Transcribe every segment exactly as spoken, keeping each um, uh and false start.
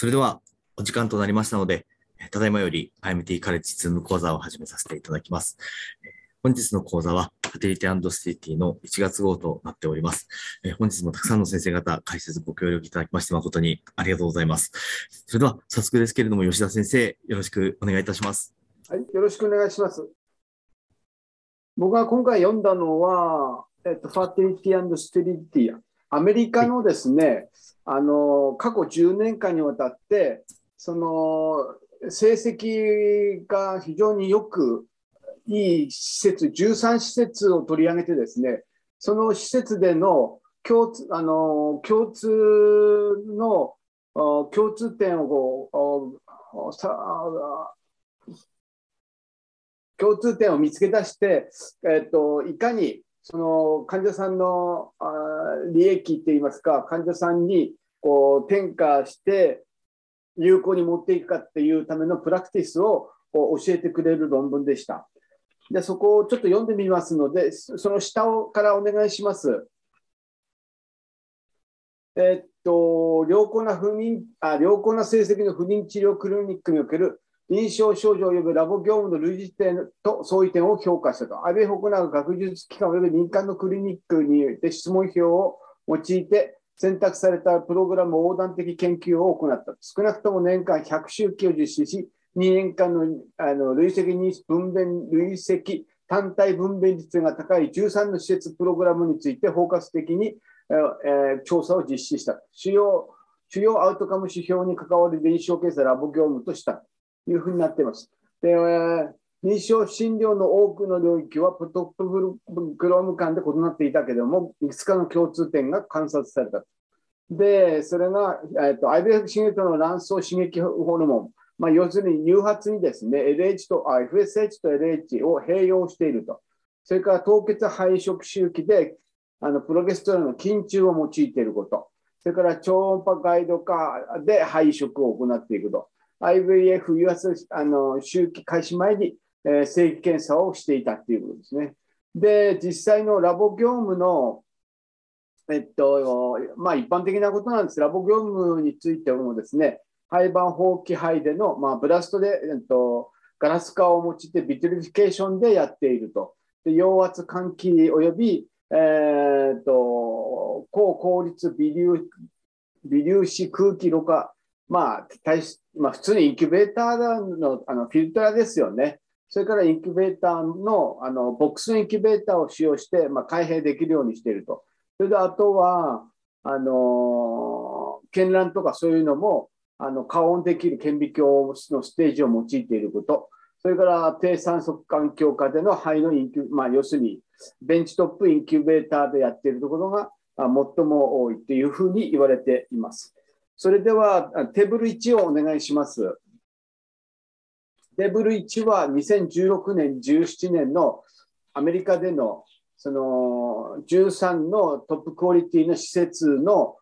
それではお時間となりましたので、ただいまより アイエムティー カレッジズーム講座を始めさせていただきます。本日の講座はファテリティ&シティティのいちがつ号となっております。本日もたくさんの先生方、解説ご協力いただきまして誠にありがとうございます。それでは早速ですけれども、吉田先生、よろしくお願いいたします。はい、よろしくお願いします。僕が今回読んだのは、えっと、ファテリティ&シティティ、アメリカのですね、はい、あの、過去じゅうねんかんにわたって、その、成績が非常によく、いい施設、じゅうさんしせつを取り上げてですね、その施設での共通、あの、共通の、共通点をこう、さ、共通点を見つけ出して、えっと、いかにその患者さんの利益っていいますか、患者さんにこう転嫁して有効に持っていくかっていうためのプラクティスをこう教えてくれる論文でした。で、そこをちょっと読んでみますので、その下からお願いします。えっと、良好な不妊、あ、良好な成績の不妊治療クリニックにおける臨床症状及びラボ業務の類似点と相違点を評価したと。アイビーを行う学術機関及び民間のクリニックにて質問票を用いて選択されたプログラム横断的研究を行った。少なくとも年間ひゃくしゅうきを実施し、にねんかんの、あの累積に分娩、累積単体分娩率が高いじゅうさんの施設プログラムについて包括的に、えー、調査を実施した。主要、主要アウトカム指標に関わる臨床検査ラボ業務とした。いうふうになっています。で、臨床診療の多くの領域はプログラム間で異なっていたけれども、いくつかの共通点が観察された。で、それが、えーと、アイブイエフ 刺激の卵巣刺激ホルモン、まあ、要するに誘発にですね、エルエイチ と エフエスエイチ と エルエイチ を併用していると。それから凍結配色周期であのプロゲステロンの筋注を用いていること。それから超音波ガイド化で配色を行っていくと。アイブイエフ 誘発あの周期開始前に、えー、正規検査をしていたということですね。で、実際のラボ業務の、えっとまあ、一般的なことなんです。ラボ業務についてもですね、廃盤放棄肺での、まあ、ブラストで、えっと、ガラス化を用いてビトリフィケーションでやっていると。で、陽圧換気及び、えー、っと高効率微粒、微粒子空気ろ過、まあ、対しまあ、普通にインキュベーターの、あのフィルターですよね。それからインキュベーターの、あのボックスインキュベーターを使用して、まあ、開閉できるようにしていると。それであとは、あの、検卵とかそういうのも、あの、加温できる顕微鏡のステージを用いていること。それから低酸素環境下での肺のインキュ、まあ、要するにベンチトップインキュベーターでやっているところが、最も多いというふうに言われています。それではテーブルいちをお願いします。テーブルいちはにせんじゅうろくねん、じゅうななねんのアメリカでのそのじゅうさんのトップクオリティの施設の、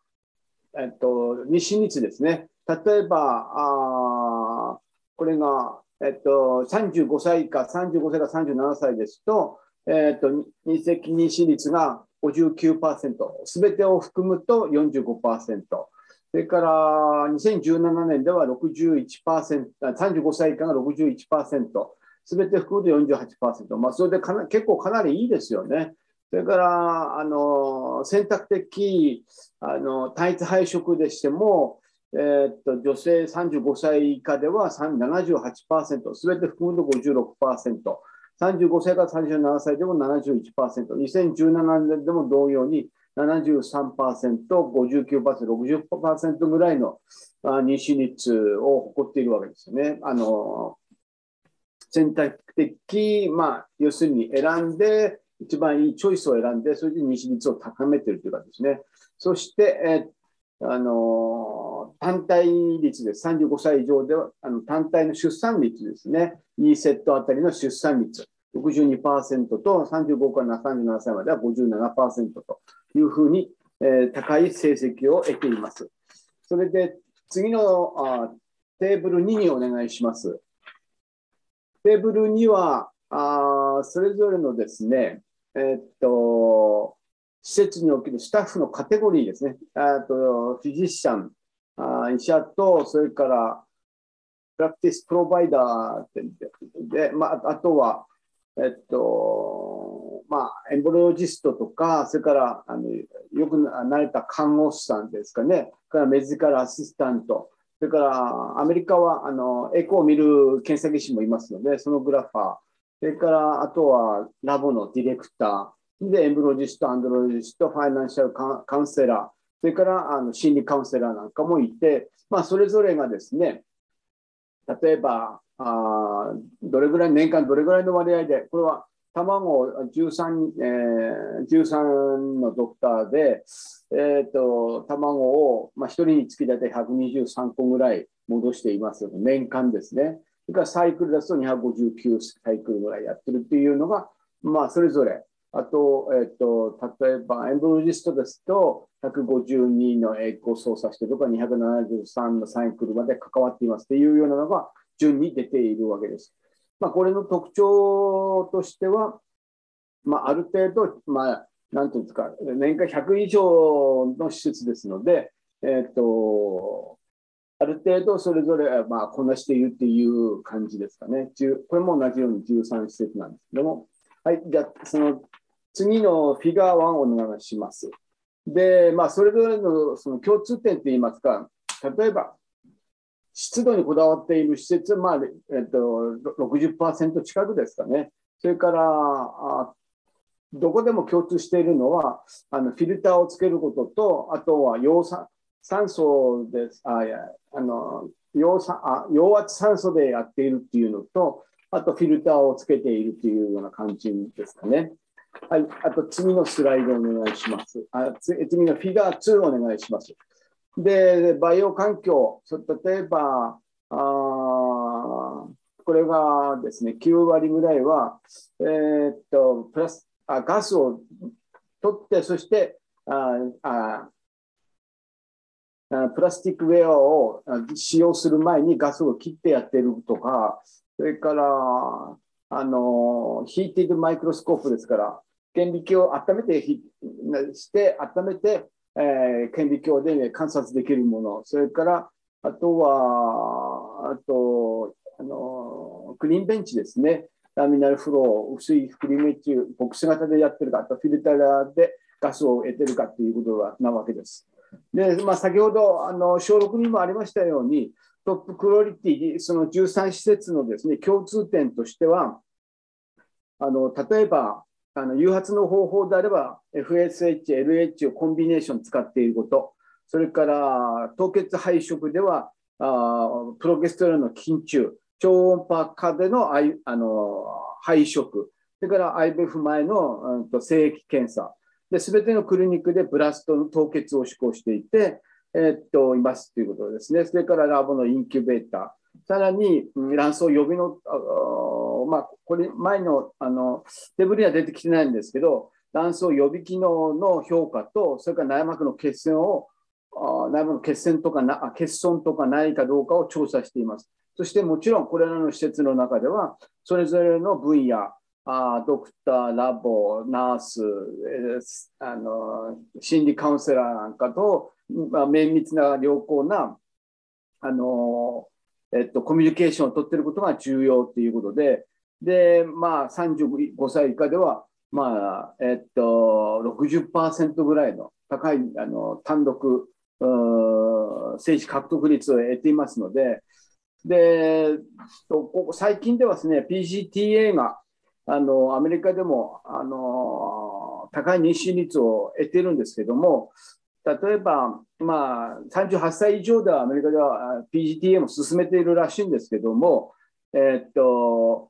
えっと、日率ですね。例えば、あこれが、えっと、さんじゅうごさい以下、さんじゅうごさいかさんじゅうななさいですと、えっと、日赤妊娠率が ごじゅうきゅうパーセント、すべてを含むと よんじゅうごパーセント。それからにせんじゅうななねんでは ろくじゅういちパーセント、さんじゅうごさい以下が ろくじゅういちパーセント、すべて含むと よんじゅうはちパーセント、まあ、それでかな結構かなりいいですよね。それからあの選択的あの単一配色でしても、えー、っと女性さんじゅうごさい以下では ななじゅうはちパーセント、すべて含むと ごじゅうろくパーセント、さんじゅうごさいからさんじゅうななさいでも ななじゅういちパーセント、にせんじゅうななねんでも同様に、ななじゅうさんパーセント、ごじゅうきゅうパーセント、ろくじゅうパーセント ぐらいの妊娠率を誇っているわけですよね。あの選択的、まあ、要するに選んで、一番いいチョイスを選んで、それで妊娠率を高めているという感じですね。そして、えあの単体率です。さんじゅうごさい以上では、あの単体の出産率ですね。にセットあたりの出産率。ろくじゅうにパーセント とさんじゅうごからさんじゅうななさいまでは ごじゅうななパーセント というふうに、えー、高い成績を得ています。それで次のあテーブルににお願いします。テーブルにはあそれぞれのですね、えー、っと施設におけるスタッフのカテゴリーですね。あとフィジシャン、あ医者と、それからプラクティスプロバイダーってで、まあ、あとは、えっと、まあ、エンブリオジストとか、それから、あの、よく慣れた看護師さんですかね、からメディカルアシスタント、それから、アメリカは、あの、エコーを見る検査技師もいますので、そのグラファー、それから、あとは、ラボのディレクター、で、エンブリオジスト、アンドロジスト、ファイナンシャルカウンセラー、それから、あの、心理カウンセラーなんかもいて、まあ、それぞれがですね、例えば、あどれぐらい、年間どれぐらいの割合で、これは卵じゅうさん、えー、じゅうさんのドクターで、えー、と卵を、まあ、ひとりにつき大体ひゃくにじゅうさんこぐらい戻しています、年間ですね。それからサイクルだとにひゃくごじゅうきゅうサイクルぐらいやってるっていうのが、まあ、それぞれ。あと、えー、と例えばエンブロジストですと、ひゃくごじゅうにのエコを操作してとか、にひゃくななじゅうさんのサイクルまで関わっていますっていうようなのが、順に出ているわけです。まあ、これの特徴としては、まあ、ある程度、まあ、なんていうんですか、年間ひゃく以上の施設ですので、えっと、ある程度それぞれ、まあ、こなしているっていう感じですかね。これも同じようにじゅうさん施設なんですけども。はい、じゃあ、その次のフィガーワンをお願いします。で、まあ、それぞれのその共通点といいますか、例えば、湿度にこだわっている施設は、まあえっと、ろくじゅっパーセント 近くですかね。それから、あどこでも共通しているのは、あのフィルターをつけることと、あとは溶酸、酸素です、あいやあの溶酸あ溶圧酸素でやっているっていうのと、あとフィルターをつけているというような感じですかね。はい、あと次のスライドお願いします。あ次のフィガーツーお願いします。で、バイオ環境、例えば、あこれがですね、きゅう割ぐらいは、えー、っとプラスあ、ガスを取って、そしてああプラスチックウェアを使用する前にガスを切ってやってるとか、それから、あのヒーティングマイクロスコープですから、顕微鏡を温めてして、温めて、えー、顕微鏡で、ね、観察できるもの、それから、あとは、あと、あのー、クリーンベンチですね。ラミナルフロー、薄いクリーンベンチ、ボックス型でやってるか、あとフィルターでガスを得てるかということなわけです。で、まあ、先ほど、あの、小ろくにもありましたように、トップクオリティ、そのじゅうさん施設のですね、共通点としては、あの、例えば、あの誘発の方法であれば エフエスエイチ、エルエイチ をコンビネーション使っていること、それから凍結配色ではあプロゲステロンの筋注、超音波下でのあの配色、それから アイブイエフ 前の、うん、と精液検査で、すべてのクリニックでブラストの凍結を施行していて、えっといますということですね、それからラボのインキュベーター、さらに卵巣予備のまあ、これ前の、あのデブリは出てきてないんですけど、卵巣予備機能の評価と、それから内膜の血栓を、内膜の血栓とかな欠損とかないかどうかを調査しています。そしてもちろん、これらの施設の中では、それぞれの分野、あドクター、ラボ、ナース、えー、あの心理カウンセラーなんかと、まあ、綿密な良好な、あのえっと、コミュニケーションを取っていることが重要ということで、で、まあ、さんじゅうごさい以下では、まあ、えっと、ろくじゅっパーセント ぐらいの高い、あの、単独、政治獲得率を得ていますので、で、最近ではですね、ピージーティーエー が、あの、アメリカでも、あの、高い妊娠率を得ているんですけども、例えば、まあ、さんじゅうはっさい以上ではアメリカでは ピージーティーエー も進めているらしいんですけども、えっと、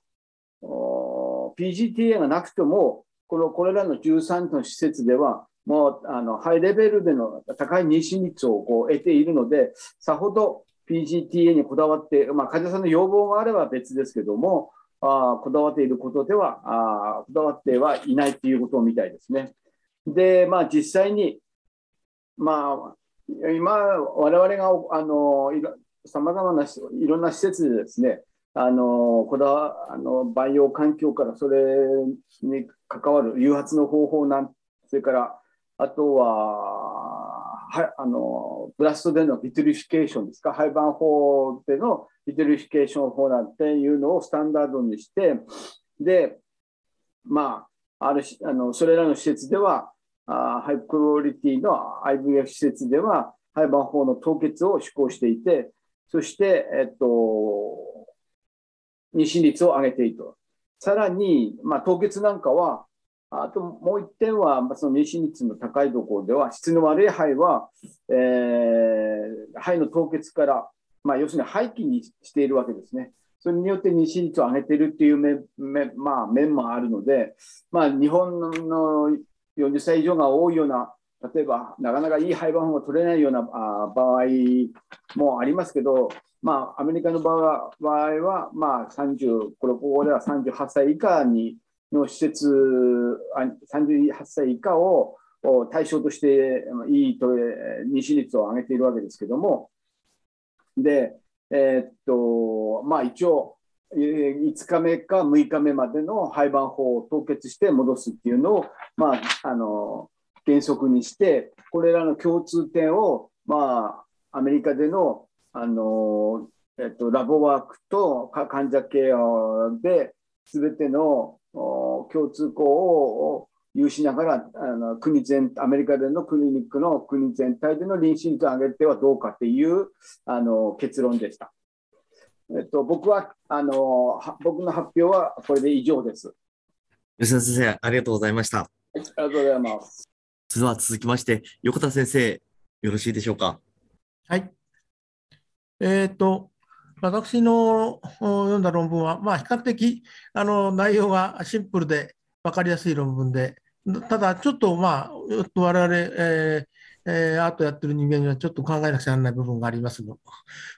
ピージーティーエー がなくても、このこれらのじゅうさんの施設では、もうあのハイレベルでの高い妊娠率をこう得ているので、さほど ピージーティーエー にこだわって、まあ、患者さんの要望があれば別ですけども、あこだわっていることではあ、こだわってはいないということみたいですね。で、まあ、実際に、まあ、今、我々があのさまざまないろんな施設でですね、あのこだあの培養環境からそれに関わる誘発の方法なん、それからあとははあのブラストでのビトリフィケーションですか、廃盤法でのビトリフィケーション法なんていうのをスタンダードにして、で、まあ、あるあのそれらの施設ではあハイクオリティの アイブイエフ 施設では廃盤法の凍結を施行していて、そして、えっと、妊娠率を上げていると。さらに、まあ、凍結なんかは、あともう一点は、その妊娠率の高いところでは、質の悪い肺は、えー、肺の凍結から、まあ、要するに廃棄にしているわけですね。それによって妊娠率を上げているっていう面、まあ、面もあるので、まあ、日本のよんじゅっさい以上が多いような、例えば、なかなかいい廃盤法が取れないようなあ場合もありますけど、まあ、アメリカの場合は、まあ、さんじゅう、これ、ここではさんじゅうはっさい以下にの施設、さんじゅうはっさい以下を対象として、いいと、妊娠率を上げているわけですけども、で、えー、っと、まあ、一応、いつかめかむいかめまでの廃盤法を凍結して戻すっていうのを、まあ、あの、原則にして、これらの共通点を、まあ、アメリカでの、あのえっと、ラボワークと患者ケアで、すべての共通項を有しながら、あの国全、アメリカでのクリニックの国全体での妊娠率を上げてはどうかっていうあの結論でした。えっと、僕はあの、僕の発表はこれで以上です。吉田先生、ありがとうございました。はい、ありがとうございます。では続きまして、横田先生、よろしいでしょうか。はい。えーと、私の読んだ論文は、まあ、比較的あの内容がシンプルで分かりやすい論文で、ただちょっと、まあ、我々、えーえー、アートやってる人間にはちょっと考えなくちゃならない部分がありますの、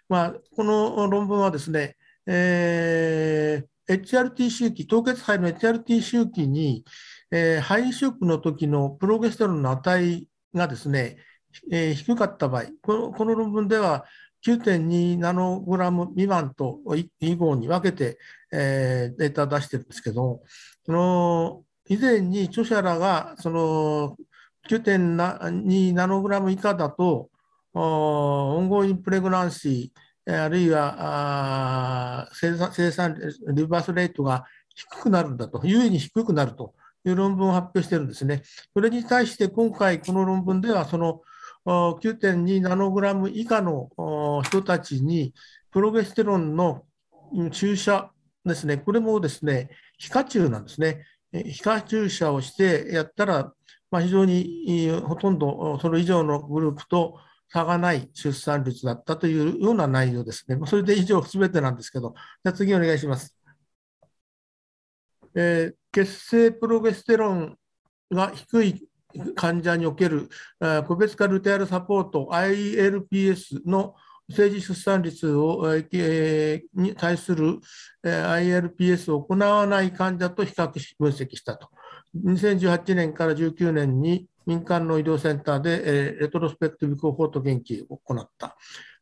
まあ、この論文はですね、えー、エイチアールティー 周期、凍結肺の エイチアールティー 周期に、えー、肺移植の時のプロゲステロンの値がですね、えー、低かった場合、この、この論文ではきゅうてんに ナノグラム未満と以後に分けて、えー、データを出してるんですけど、その以前に著者らがその きゅうてんに ナノグラム以下だとオンゴインプレグナンシーあるいは生産、生産リバースレートが低くなるんだと、優位に低くなるという論文を発表してるんですね。それに対して今回この論文ではそのきゅうてんに ナノグラム以下の人たちにプロゲステロンの注射ですね、これもですね、皮下注なんですね。皮下注射をしてやったら、まあ、非常にほとんどそれ以上のグループと差がない出産率だったというような内容ですね。それで以上すべてなんですけど、じゃあ次お願いします。えー、血清プロゲステロンが低い患者における個別化ルテアルサポート アイエルピーエス の政治出産率を、えー、に対する アイエルピーエス を行わない患者と比較分析したと。にせんじゅうはちねんからじゅうきゅうねんに民間の医療センターで、えー、レトロスペクティブコホート研究を行った。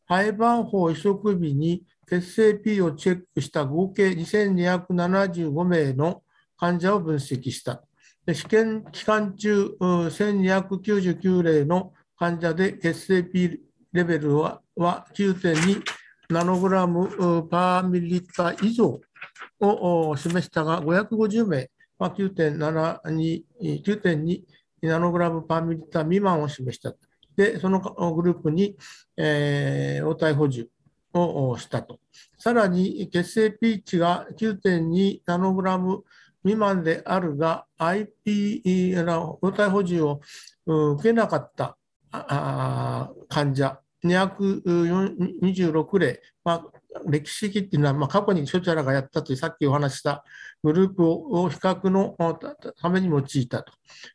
廃盤法移植日に血清 P をチェックした合計にせんにひゃくななじゅうごめいの患者を分析した。試験期間中、せんにひゃくきゅうじゅうきゅうれいの患者で血清 P レベルは きゅうてんに ナノグラムパーミリリッター以上を示したが、ごひゃくごじゅうめいは きゅうてんに ナノグラムパーミリリッター未満を示した。で、そのグループに、えー、応対補充をしたと。さらに、血清 P 値が きゅうてんに ナノグラム未満であるが、アイピー、応対補充を受けなかった患者にひゃくにじゅうろくれい、まあ、歴史期っていうのは、まあ、過去に所長らがやったという、さっきお話ししたグループを比較のために用いたと。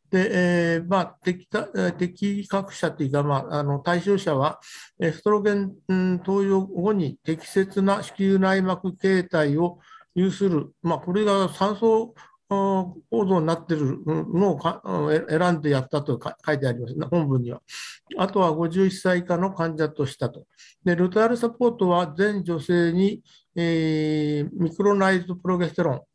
で、えーまあ、適格者というか、まあ、あの対象者は、エストロゲン投与後に適切な子宮内膜形態を有する、まあ、これが三層構造になっているのを選んでやったと書いてあります、本文には。あとはごじゅういっさい以下の患者としたと。で、ルテアルサポートは全女性に、えー、ミクロナイズドプロゲステロ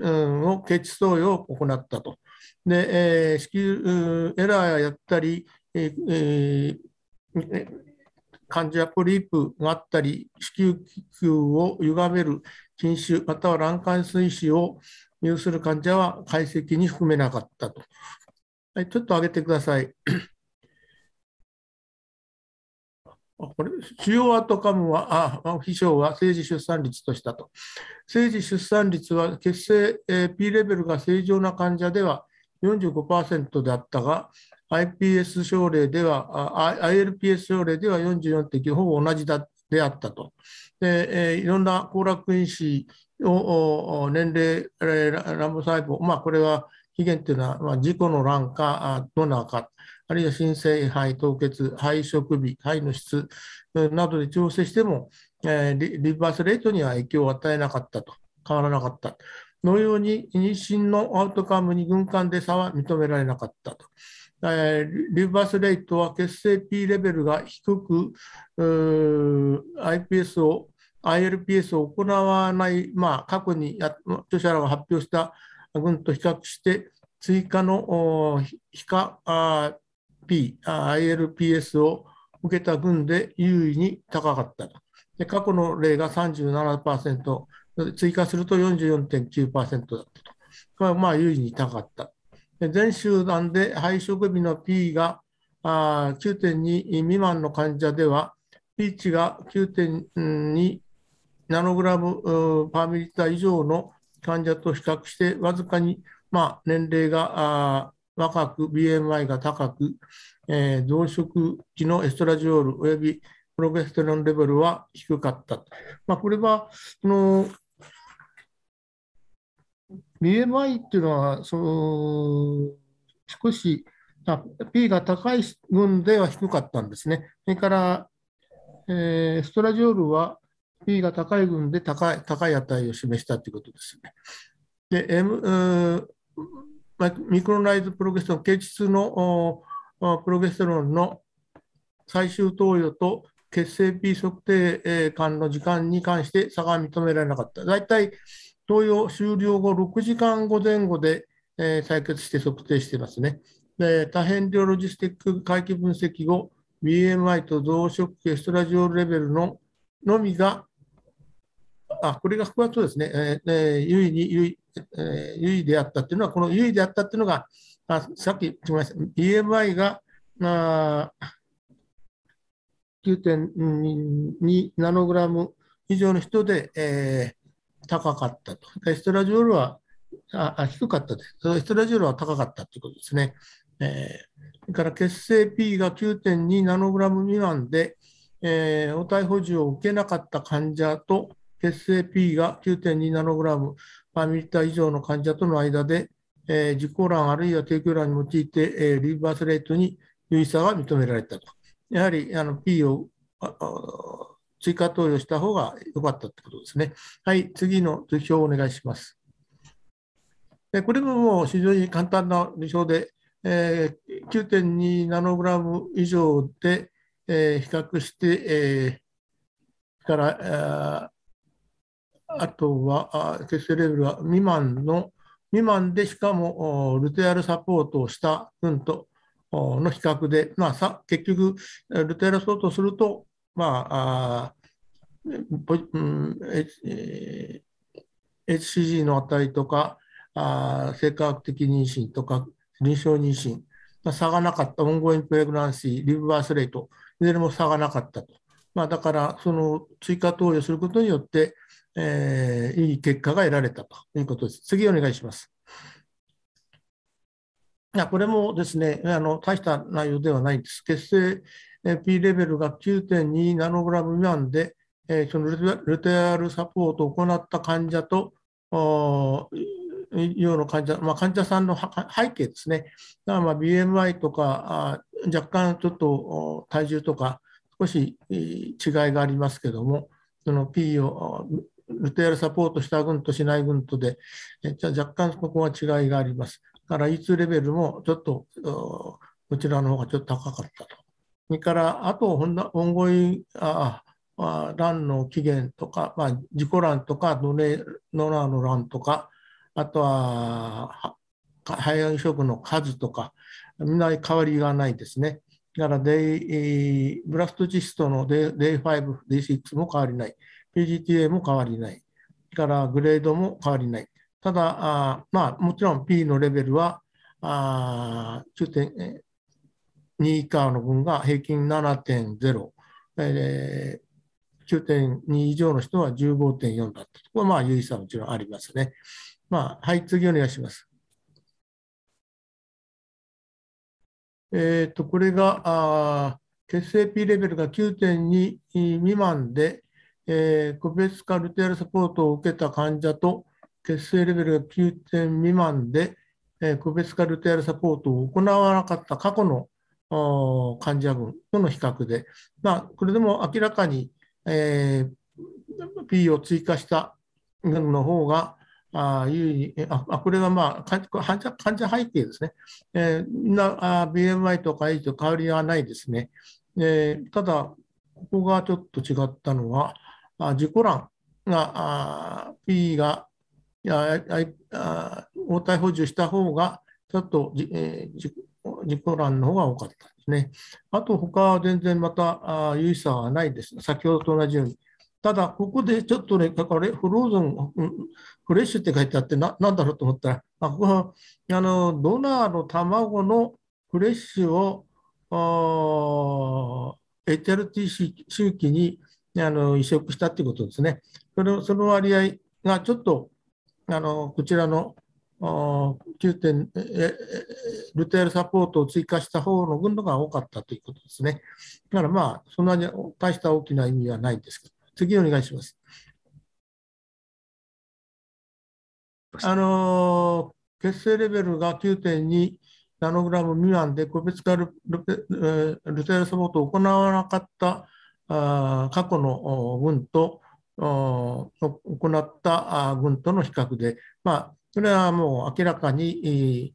ンを血池投与を行ったと。で、えー、子宮エラーやったり、えー、患者やポリープがあったり、子宮球を歪める筋腫、または卵管水腫を有する患者は解析に含めなかったと。はい、ちょっと上げてください。これ主要アウトカムは、あ、飛翔は正時出産率としたと。正時出産率は血清、えー、P レベルが正常な患者では よんじゅうごパーセント であったが、アイピーエス 症例では、アイエルピーエス 症例では よんじゅうよんてんきゅう、ほぼ同じだであったと。で、えー、いろんな行楽因子を年齢、卵母細胞、まあ、これは起源というのは、まあ、自己の卵かドナーか、あるいは新生肺、凍結、肺食備、肺の質などで調整しても、えー、リ, リバースレートには影響を与えなかったと、変わらなかった。同様に妊娠のアウトカムに軍艦で差は認められなかったと。リバースレートは血清 P レベルが低く アイピーエス を アイエルピーエス を行わない、まあ、過去に著者らが発表した群と比較して追加の非化 P、アイエルピーエス を受けた群で優位に高かったと。で、過去の例が さんじゅうななパーセント、追加すると よんじゅうよんてんきゅうパーセント だったと。これはまあ優位に高かった。全集団で肺食備の P が きゅうてんに 未満の患者では、P 値が きゅうてんに ナノグラムパーミリタ以上の患者と比較して、わずかに、まあ、年齢が若く、ビーエムアイ が高く、えー、増殖期のエストラジオールおよびプロゲステロンレベルは低かった。まあ、これはそのビーエムアイ っていうのは、その少し P が高い群では低かったんですね。それから、えー、ストラジオールは P が高い群で高い、高い値を示したということですね。で、M、ミクロナイズプロゲステロン、経血のプロゲステロンの最終投与と血清 P 測定間の時間に関して差が認められなかった。大体投与終了後ろくじかんご前後で、えー、採血して測定していますね。で、多変量ロジスティック回帰分析後、ビーエムアイ と増殖期エストラジオールレベルののみが、あ、これが副発ですね、えーえー、優位に優位、えー、優位であったというのは、この優位であったというのが、あ、さっき言いました、ビーエムアイ があ きゅうてんに ナノグラム以上の人で、えー高かったと。エストラジオールはああ低かったです。エストラジオールは高かったということですね。えー、それから血清 P が きゅうてんに ナノグラム未満で、えー、応対補充を受けなかった患者と血清 P が きゅうてんに ナノグラムパーミリター以上の患者との間で、えー、受精卵あるいは提供卵に用いて、えー、リバースレートに優位差が認められたと。やはりあの P をああ追加投与した方が良かったってことですね。はい、次の図表をお願いします。で、これももう非常に簡単な図表で、えー、きゅうてんに ナノグラム以上で、えー、比較して、えー、から、あー、あとは、血清レベルは未満の、未満でしかもルテアルサポートをした群との比較で、まあ、さ結局、ルテアルサポートすると、まあ、あー エイチシージー の値とか、あ性科学的妊娠とか臨床妊娠、まあ、差がなかった、オンゴインプレグナンシー、リバースレート、いずれも差がなかったと。まあ、だから、その追加投与することによって、えー、いい結果が得られたということです。次、お願いします。いや、これもですね、あの大した内容ではないんです。血清P レベルが きゅうてんに ナノグラム未満で、そのルテアルサポートを行った患者と、医療の患者、まあ、患者さんの背景ですね、だからまあ ビーエムアイ とか、若干ちょっと体重とか、少し違いがありますけども、その P をルテアルサポートした群としない群とで、若干ここは違いがあります。だから イーツー レベルもちょっと、こちらの方がちょっと高かったと。それから、あと、オンゴイン卵の起源とか、まあ、自己卵とか、ドネドナーの卵とか、あとは肺移植の数とか、みんな変わりがないですね。なら デイ、ブラストジストの デイファイブ、デイシックス も変わりない。ピージーティーエー も変わりない。からグレードも変わりない。ただ、あまあ、もちろん P のレベルは きゅうてんに 以下の分が平均 ななてんゼロ、えー、きゅうてんに 以上の人は じゅうごてんよん だった。これはまあ有意差はもちろんありますね。まあ、はい、次お願いします。えーと、これが血清 P レベルが きゅうてんに 未満で、えー、個別化ルテアルサポートを受けた患者と血清レベルが きゅうてん 未満で、えー、個別化ルテアルサポートを行わなかった過去の患者群との比較で、まあ、これでも明らかに、えー、P を追加した群の方があ優位にあこれは、まあ、患者、患者背景ですね。えー、みんなあ ビーエムアイ とか エイチ と変わりはないですね。えー、ただ、ここがちょっと違ったのは、あ自己欄があ P がいやあ応対補充した方が、ちょっとじ、えー、自己欄の方が多かったですね。あと、他は全然また有意差はないです。先ほどと同じように。ただ、ここでちょっとね、だからフローズン、フレッシュって書いてあってな、なんだろうと思ったら、あここはあのドナーの卵のフレッシュを エイチアールティー 周期にあの移植したっていうことですね。それその割合がちょっと、あのこちらのきゅうてんルテアルサポートを追加した方の群のが多かったということですね。だからまあ、そんなに大した大きな意味はないんですけど。次お願いします。あの血清レベルが きゅうてんに ナノグラム未満で個別化ルテアルサポートを行わなかった過去の群と行った群との比較で、まあ、それはもう明らかに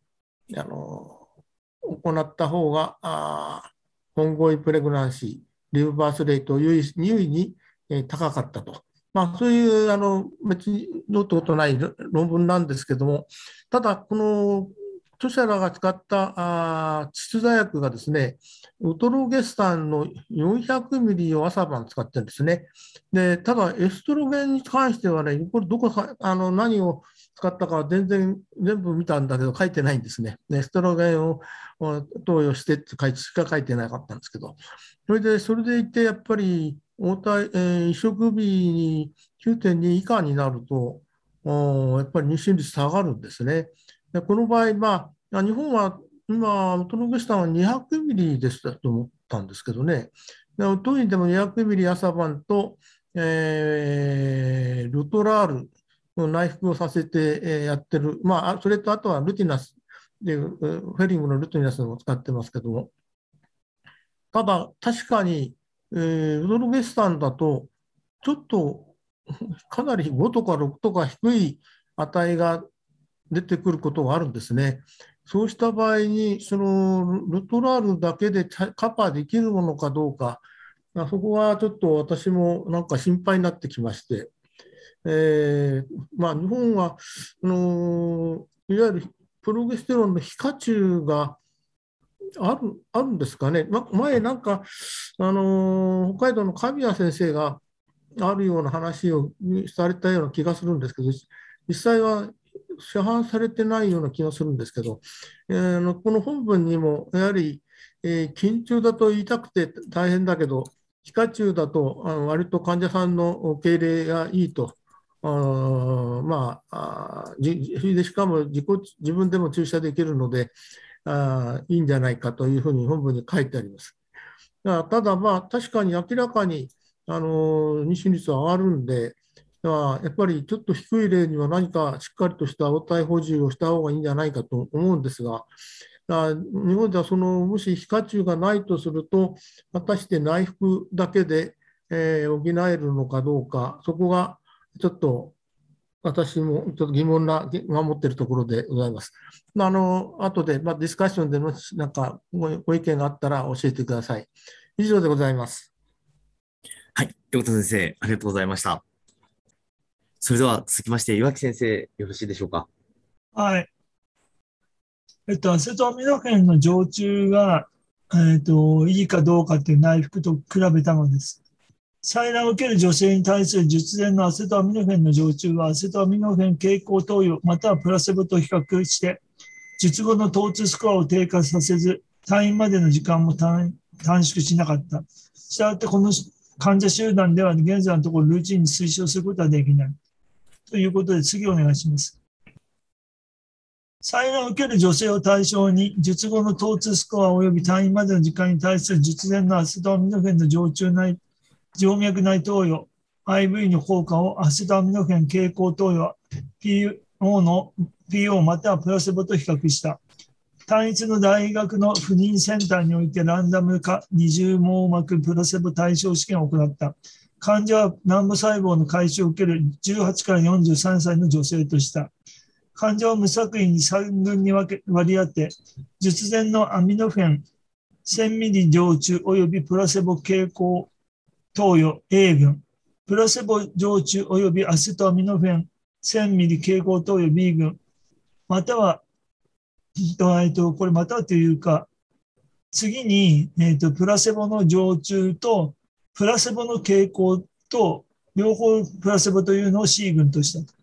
あの行った方がオンゴインプレグナンシー、リブバースレートを優位に高かったと。まあ、そういうあの別にどうってことない論文なんですけども、ただ、この著者らが使った鎮痛薬がですね、ウトロゲスタンのよんひゃくミリを朝晩使ってるんですね。で、ただ、エストロゲンに関してはね、これどこあの何を使ったか全然全部見たんだけど、書いてないんですね。エストロゲンを投与してってしか書いてなかったんですけど、それでそれでいてやっぱり、応対、えー、移植日に きゅうてんに 以下になると、やっぱり妊娠率下がるんですね。でこの場合、まあ、日本は今、ウトロゲスタンはにひゃくミリでしたと思ったんですけどね、特にでもにひゃくミリ朝晩と、えー、ルトラールの内服をさせてやってる、まあ、それとあとはルティナスっていう、フェリングのルティナスも使ってますけども、ただ、確かに、えー、ウトロゲスタンだと、ちょっとかなりごとかろくとか低い値が出てくることがあるんですね。そうした場合に、そのルトラールだけでカバーできるものかどうか、そこはちょっと私もなんか心配になってきまして、えーまあ、日本はあのいわゆるプロゲステロンの皮下注がある、あるんですかね。前なんか、あのー、北海道の神谷先生があるような話をされたような気がするんですけど、実際は市販されてないような気がするんですけど、えー、この本文にもやはり、えー、筋中だと言いたくて大変だけど、皮下中だとあの割と患者さんの受け入れがいいと。あまあ、あでしかも自己自分でも注射できるので、あいいんじゃないかというふうに本文に書いてあります。だただ、まあ、確かに明らかにあの妊娠率は上がるんで、やっぱりちょっと低い例には何かしっかりとした応対補充をした方がいいんじゃないかと思うんですが、日本ではそのもし皮下注がないとすると、果たして内服だけで、えー、補えるのかどうか、そこがちょっと。私もちょっと疑問な、守っているところでございます。あの、後で、まあ、ディスカッションでのなんかご意見があったら教えてください。以上でございます。はい、横田先生、ありがとうございました。それでは続きまして、岩木先生、よろしいでしょうか。はい。えっと、アセトアミノフェンの常駐がえっと、いいかどうかという内服と比べたのです。採卵を受ける女性に対する術前のアセトアミノフェンの常駐はアセトアミノフェン経口投与またはプラセボと比較して術後の疼痛スコアを低下させず退院までの時間も短縮しなかった。したがってこの患者集団では現在のところルーチンに推奨することはできない。ということで次お願いします。採卵を受ける女性を対象に術後の疼痛スコア及び退院までの時間に対する術前のアセトアミノフェンの常駐内静脈内投与 アイブイ の効果をアセトアミノフェン経口投与 ピーオー の ピーオー またはプラセボと比較した。単一の大学の不妊センターにおいてランダム化二重網膜プラセボ対象試験を行った。患者は卵母細胞の回収を受けるじゅうはちからよんじゅうさんさいの女性とした。患者を無作為にさんぐんに分け割り当て、術前のアミノフェンせんミリ常駐及びプラセボ経口投与 A 群、プラセボ常駐及びアセトアミノフェンせんミリ経口投与 B 群、または、えっと、これまたはというか、次に、えっと、プラセボの常駐と、プラセボの経口と、両方プラセボというのを C 群とした。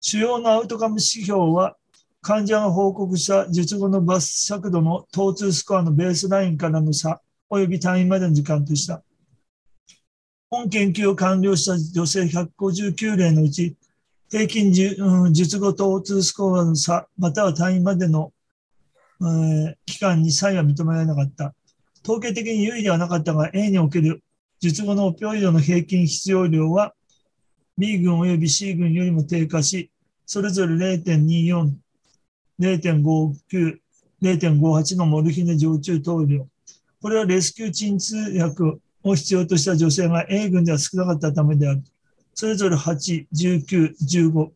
主要なアウトカム指標は、患者が報告した術後のバス尺度の疼痛スコアのベースラインからの差、及び退院までの時間とした。本研究を完了した女性ひゃくごじゅうきゅうれいのうち、平均術後疼痛スコアの差、または退院までの、えー、期間に差異は認められなかった。統計的に優位ではなかったが、A における術後のオピオイドの平均必要量は、B 群及び C 群よりも低下し、それぞれ れいてんにーよん、れいてんごきゅう、れいてんごはち のモルヒネ常駐投与量。これはレスキュー鎮痛薬を必要とした女性が A 群では少なかったためである。それぞれはち、じゅうきゅう、じゅうご。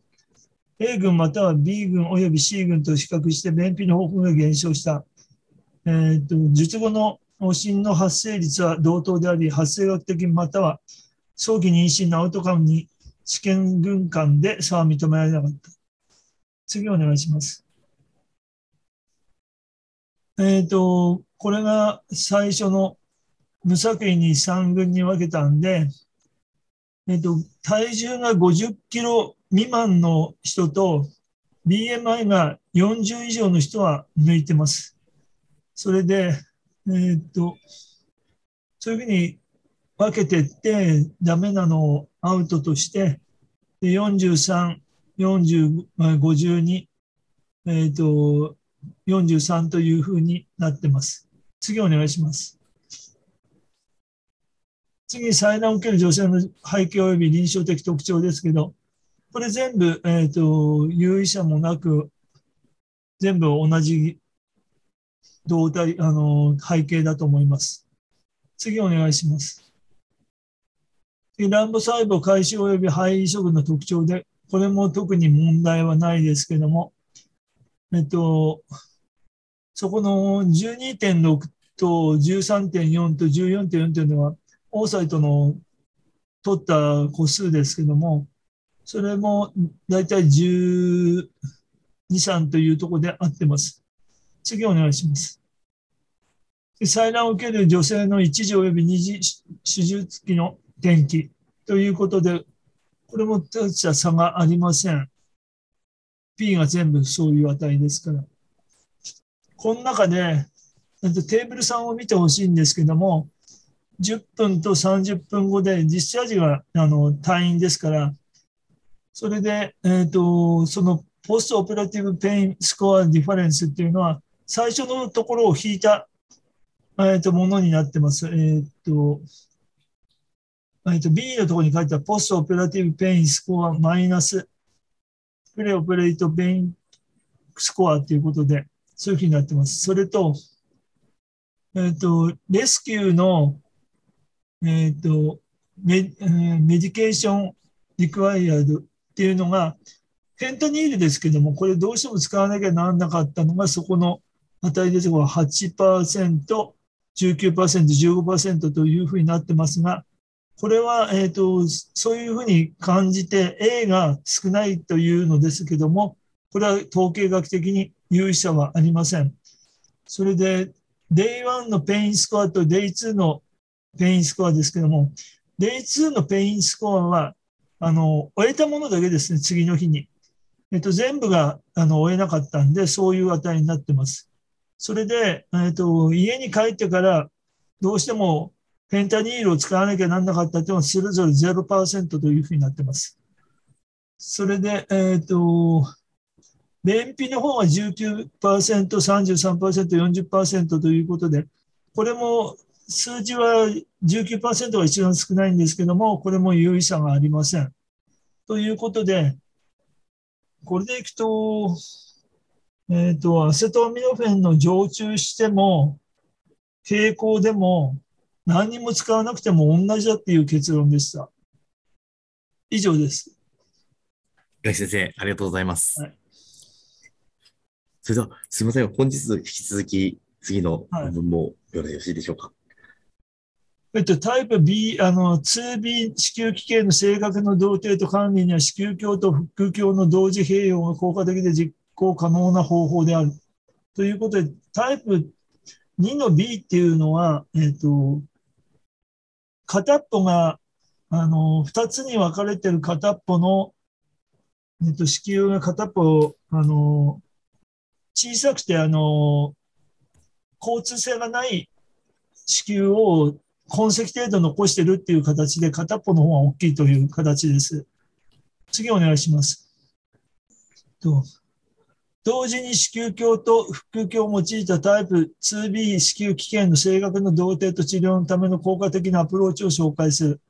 A 群または B 群及び C 群と比較して便秘の報告が減少した。えー、と術後の往診の発生率は同等であり、発生学的または早期妊娠のアウトカムに試験群間で差は認められなかった。次お願いします。えっ、ー、と、これが最初の無作為にさん群に分けたんで、えっと、体重がごじゅっキロ未満の人と ビーエムアイ がよんじゅう以上の人は抜いてます。それで、えっと、そういうふうに分けていってダメなのをアウトとして、よんじゅうさん、よんじゅう、ごじゅうに、えっと、よんじゅうさんというふうになってます。次お願いします。次に採卵を受ける女性の背景及び臨床的特徴ですけど、これ全部、えっと、有意差もなく、全部同じ動体、あの、背景だと思います。次お願いします。次、卵母細胞回収及び肺移植の特徴で、これも特に問題はないですけども、えっと、そこの じゅうにてんろく と じゅうさんてんよん と じゅうよんてんよん というのは、オーサイトの取った個数ですけども、それもだいたいじゅうに、じゅうさんというところで合ってます。次お願いします。採卵を受ける女性のいちじ及びにじ手術期の転機ということで、これも大した差がありません。P が全部そういう値ですから。この中で、テーブルさんを見てほしいんですけども、じゅっぷんとさんじゅっぷんごで実施味があの退院ですから、それで、えっと、そのポストオペラティブペインスコアディファレンスっていうのは、最初のところを引いた、えっと、ものになってます。えっと、えっと、B のところに書いてあるポストオペラティブペインスコアマイナスプレオペレートペインスコアということで、そういうふうになってます。それと、えっと、レスキューのえっと、メディケーションリクワイアードっていうのが、フェンタニールですけども、これどうしても使わなきゃならなかったのが、そこの値ですが はちパーセント、じゅうきゅうパーセント、じゅうごパーセント というふうになってますが、これは、えっと、そういうふうに感じて A が少ないというのですけども、これは統計学的に有意差はありません。それで、デイワン のペインスコアと デイツー のペインスコアですけども、デイツー のペインスコアは、あの、終えたものだけですね、次の日に。えっと、全部が、あの、終えなかったんで、そういう値になってます。それで、えっと、家に帰ってから、どうしても、フェンタニールを使わなきゃなんなかったっていうのは、それぞれ ゼロパーセント というふうになってます。それで、えっと、便秘の方が じゅうきゅうパーセント、さんじゅうさんパーセント、よんじゅっパーセント ということで、これも数字は じゅうきゅうパーセント が一番少ないんですけども、これも有意差がありません。ということで、これでいくと、えっと、アセトアミノフェンの常駐しても、経口でも、何にも使わなくても同じだっていう結論でした。以上です。岩井先生、ありがとうございます。はい、それでは、すみません。本日、引き続き、次の部分もよろしいでしょうか。はい、えっと、タイプ B、あの、ツービー 子宮器系の正確な同定と管理には、子宮鏡と腹腔鏡の同時併用が効果的で実行可能な方法である。ということで、タイプにの B っていうのは、えっと、片っぽが、あの、ふたつに分かれている片っぽの、えっと、子宮が片っぽ、あの、小さくて、あの、交通性がない子宮を痕跡程度残してるっていう形で、片っぽの方が大きいという形です。次お願いします。と同時に子宮鏡と腹腔鏡を用いたタイプ ツービー 子宮器系の正確な同定と治療のための効果的なアプローチを紹介する。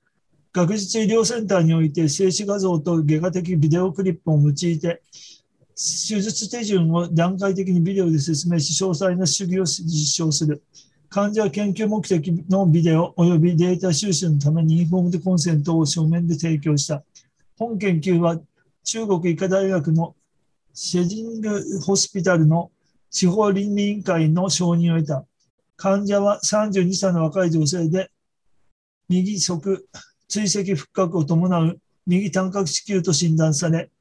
学術医療センターにおいて静止画像と外科的ビデオクリップを用いて、手術手順を段階的にビデオで説明し、詳細な手技を実証する。患者は研究目的のビデオ及びデータ収集のためにインフォームドコンセントを書面で提供した。本研究は中国医科大学のシェジングホスピタルの地方倫理委員会の承認を得た。患者はさんじゅうにさいの若い女性で、右側椎脊腹郭を伴う右単核子宮と診断され、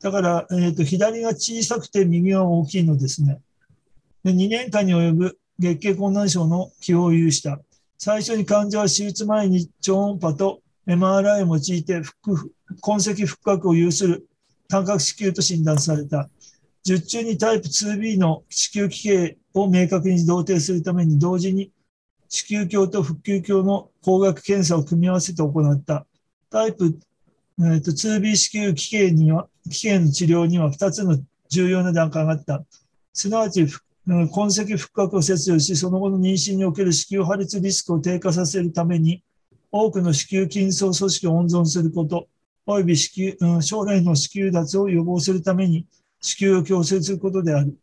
だから、えっと、左が小さくて右が大きいのですね。で、にねんかんに及ぶ月経困難症の起用を有した。最初に患者は手術前に超音波と エムアールアイ を用いて痕跡腹郭を有する単核子宮と診断された。術中にタイプ ツービー の子宮器系を明確に同定するために同時に子宮鏡と腹腔鏡の光学検査を組み合わせて行った。タイプえっと ツービー 子宮器系には、器系の治療にはふたつの重要な段階があった。すなわち、痕跡腹郭を切除し、その後の妊娠における子宮破裂リスクを低下させるために、多くの子宮筋層組織を温存すること、および子宮、うん、将来の子宮脱を予防するために、子宮を矯正することである。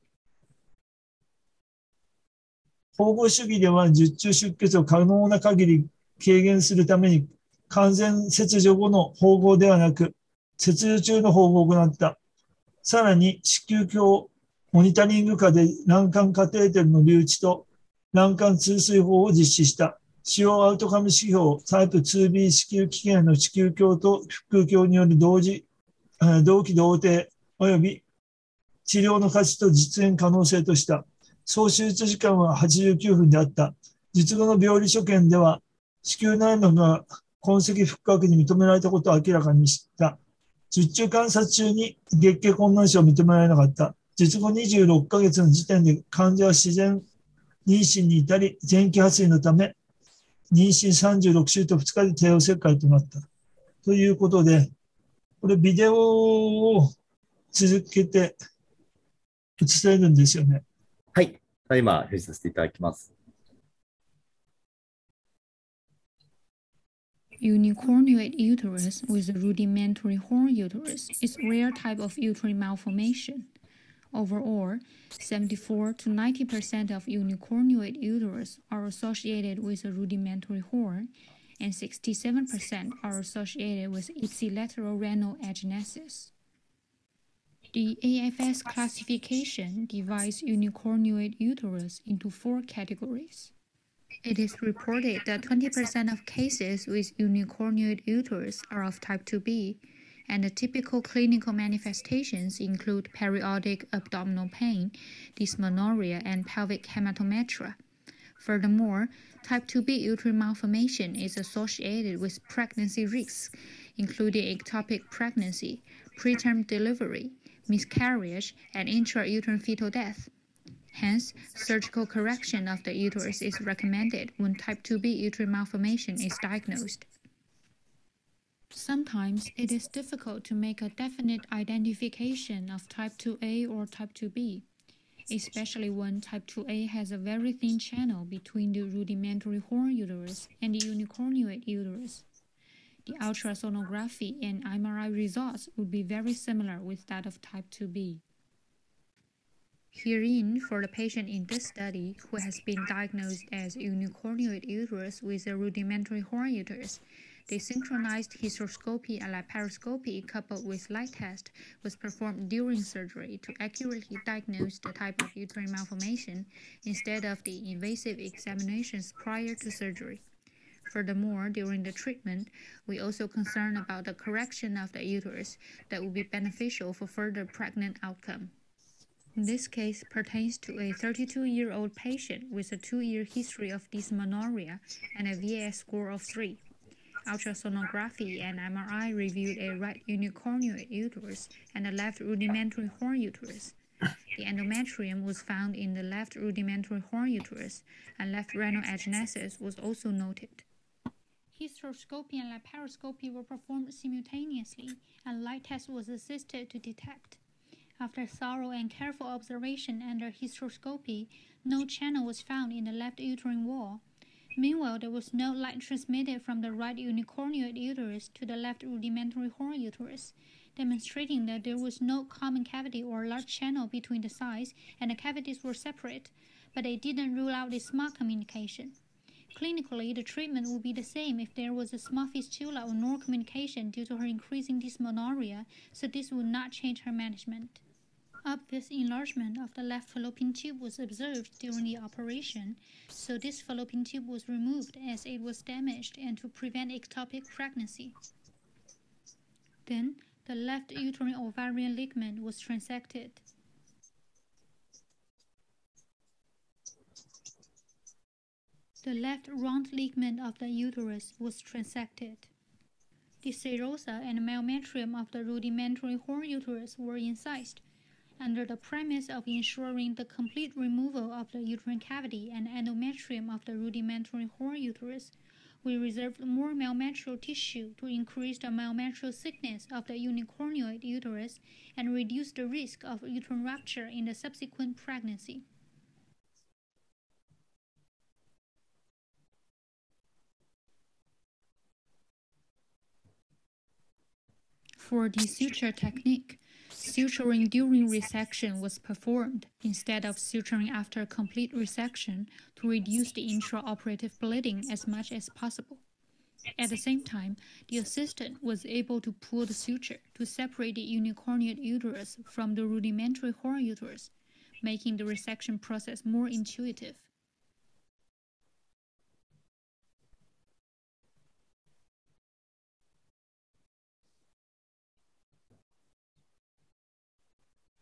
縫合主義では、術中出血を可能な限り軽減するために、完全切除後の縫合ではなく、切除中の縫合を行った。さらに、子宮鏡モニタリング下で卵管カテーテルの留置と卵管通水法を実施した。使用アウトカム指標、タイプ ツービー 子宮器系の子宮鏡と腹腔鏡による同時、同期同定及び治療の価値と実現可能性とした。総手術時間ははちじゅうきゅうふんであった。術後の病理所見では、子宮内膜が痕跡腹郭に認められたことを明らかにした。術中観察中に月経困難症を認められなかった。術後にじゅうろっかげつの時点で患者は自然妊娠に至り、前期破水のため、妊娠さんじゅうろくしゅうとふつかで帝王切開となった。ということで、これビデオを続けて映せるんですよね。はい。今、表示させていただきます。Unicornuate uterus with rudimentary horn uterus is a rare type of uterine malformation. Overall, seventy-four to ninety percent of unicornuate uterus are associated with a rudimentary horn, and sixty-seven percent are associated with ipsilateral renal agenesis. The A F S classification divides unicornuate uterus into four categories.It is reported that twenty percent of cases with unicornuate uterus are of type two B, and the typical clinical manifestations include periodic abdominal pain, dysmenorrhea, and pelvic hematometria. Furthermore, type two B uterine malformation is associated with pregnancy risks, including ectopic pregnancy, preterm delivery, miscarriage, and intrauterine fetal death. Hence, surgical correction of the uterus is recommended when type two B uterine malformation is diagnosed. Sometimes it is difficult to make a definite identification of type two A or type two B, especially when type two A has a very thin channel between the rudimentary horn uterus and the unicornuate uterus. The ultrasonography and M R I results would be very similar with that of type two B. Herein, for the patient in this study who has been diagnosed as unicornuate uterus with a rudimentary horn uterus, the synchronized hysteroscopy and laparoscopy coupled with light test was performed during surgery to accurately diagnose the type of uterine malformation instead of the invasive examinations prior to surgery. Furthermore, during the treatment, we also concerned about the correction of the uterus that would be beneficial for further pregnant outcome. This case pertains to a thirty-two-year-old patient with a two-year history of dysmenorrhea and a V A S score of three. Ultrasonography and M R I revealed a right unicornuate uterus and a left rudimentary horn uterus. The endometrium was found in the left rudimentary horn uterus, and left renal agenesis was also noted. Hysteroscopy and laparoscopy were performed simultaneously, and light test was assisted to detect. After thorough and careful observation under hysteroscopy, no channel was found in the left uterine wall. Meanwhile, there was no light transmitted from the right unicornuate uterus to the left rudimentary horn uterus, demonstrating that there was no common cavity or large channel between the sides, and the cavities were separate, but they didn't rule out a small communication. Clinically, the treatment would be the same if there was a small fistula or no communication due to her increasing dysmenorrhea, so this would not change her management. Obvious enlargement of the left fallopian tube was observed during the operation, so this fallopian tube was removed as it was damaged and to prevent ectopic pregnancy. Then, the left uterine ovarian ligament was transected. The left round ligament of the uterus was transected. The serosa and myometrium of the rudimentary horn uterus were incised, under the premise of ensuring the complete removal of the uterine cavity and endometrium of the rudimentary horn uterus. We reserved more myometrial tissue to increase the myometrial thickness of the unicornuate uterus and reduce the risk of uterine rupture in the subsequent pregnancy. For the suture technique, suturing during resection was performed instead of suturing after complete resection to reduce the intraoperative bleeding as much as possible. At the same time, the assistant was able to pull the suture to separate the unicornuate uterus from the rudimentary horn uterus, making the resection process more intuitive.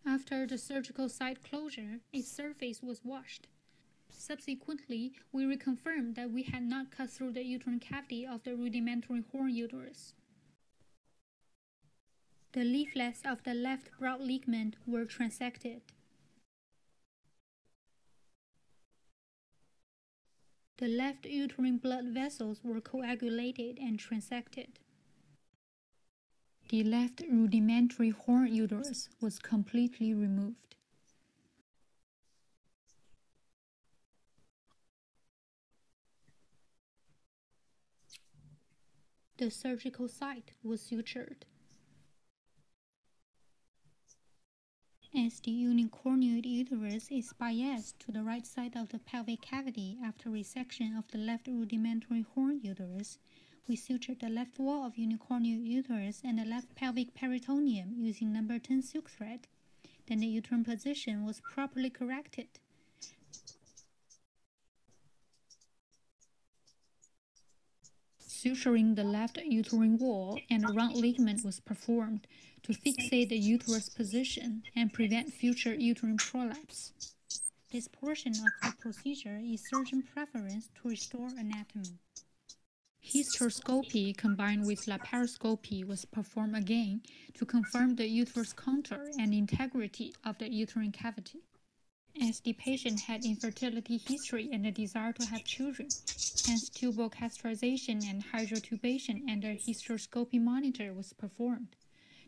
After the surgical site closure, its surface was washed. Subsequently, we reconfirmed that we had not cut through the uterine cavity of the rudimentary horn uterus. The leaflets of the left broad ligament were transected. The left uterine blood vessels were coagulated and transected. The left rudimentary horn uterus was completely removed. The surgical site was sutured. As the unicornuate uterus is biased to the right side of the pelvic cavity after resection of the left rudimentary horn uterus, we sutured the left wall of unicornuate uterus and the left pelvic peritoneum using number ten silk thread. Then the uterine position was properly corrected. Suturing the left uterine wall and round ligament was performed to fixate the uterus position and prevent future uterine prolapse. This portion of the procedure is surgeon preference to restore anatomy. Hysteroscopy combined with laparoscopy was performed again to confirm the uterus contour and integrity of the uterine cavity, as the patient had infertility history and a desire to have children. Hence, tubal cauterization and hydrotubation and a hysteroscopy monitor was performed.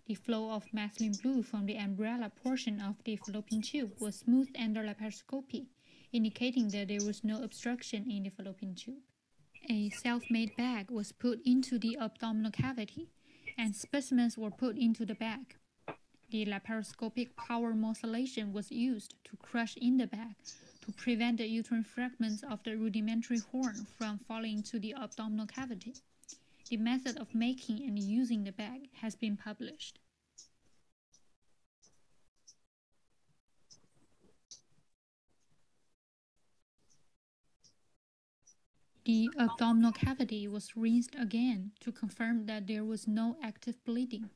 The flow of methylene blue from the umbrella portion of the fallopian tube was smoothed under laparoscopy, indicating that there was no obstruction in the fallopian tube. A self-made bag was put into the abdominal cavity, and specimens were put into the bag. The laparoscopic power methylation was used to crush in the bag to prevent the uterine fragments of the rudimentary horn from falling into the abdominal cavity. The method of making and using the bag has been published. The abdominal cavity was rinsed again to confirm that there was no active bleeding.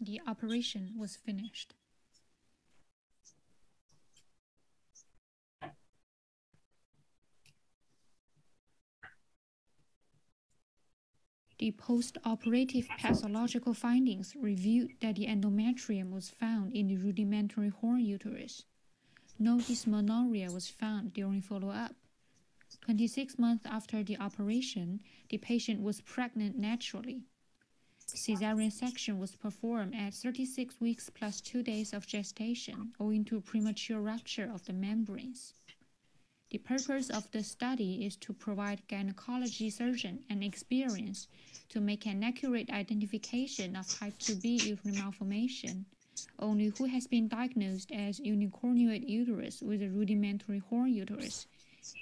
The operation was finished. The post-operative pathological findings revealed that the endometrium was found in the rudimentary horn uterus. No dysmenorrhea was found during follow-up. twenty-six months after the operation, the patient was pregnant naturally. Caesarean section was performed at thirty-six weeks plus two days of gestation, owing to premature rupture of the membranes. The purpose of the study is to provide gynecology surgeon an experience to make an accurate identification of type two B uterine malformation, only who has been diagnosed as unicornuate uterus with a rudimentary horn uterus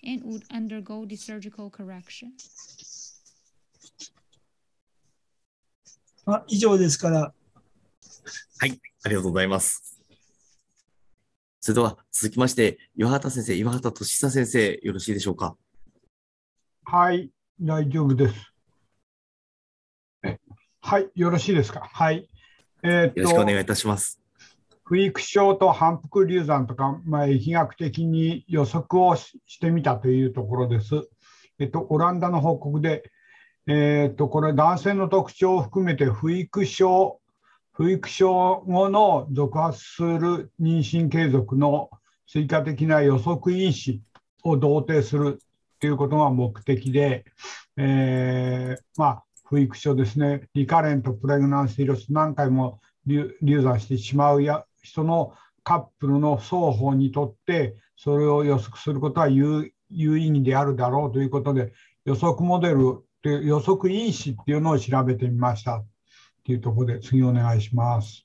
and would undergo the surgical correction. あ、以上ですから。はい、ありがとうございます。 それでは続きまして、岩畑先生、岩畑俊久先生、よろしいでしょうか。はい、大丈夫です。はい、よろしいですか。はい、えー、よろしくお願いいたします。不育症と反復流産とか、まあ、疫学的に予測を し, してみたというところです。えっと、オランダの報告で、えっと、これ男性の特徴を含めて不育症、 不育症後の続発する妊娠継続の追加的な予測因子を同定するということが目的で、えーまあ、不育症ですね、リカレントプレグナンシーロス、何回も流産してしまうや人のカップルの双方にとってそれを予測することは有意義であるだろうということで、予測モデルという予測因子っていうのを調べてみました。 というところで次お願いします。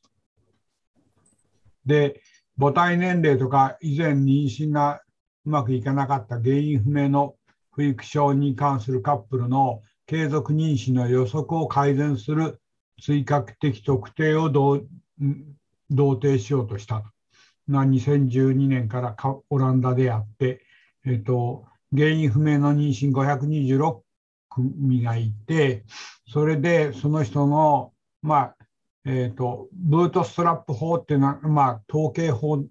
で、母体年齢とか以前妊娠がうまくいかなかった原因不明の不育症に関するカップルの継続妊娠の予測を改善する追加的特定を同定しようとしたのがにせんじゅうにねんからオランダであって、えっと、原因不明の妊娠ごひゃくにじゅうろくくみがいて、それでその人の まあえー、とブートストラップ法っていうのは、まあ、統計法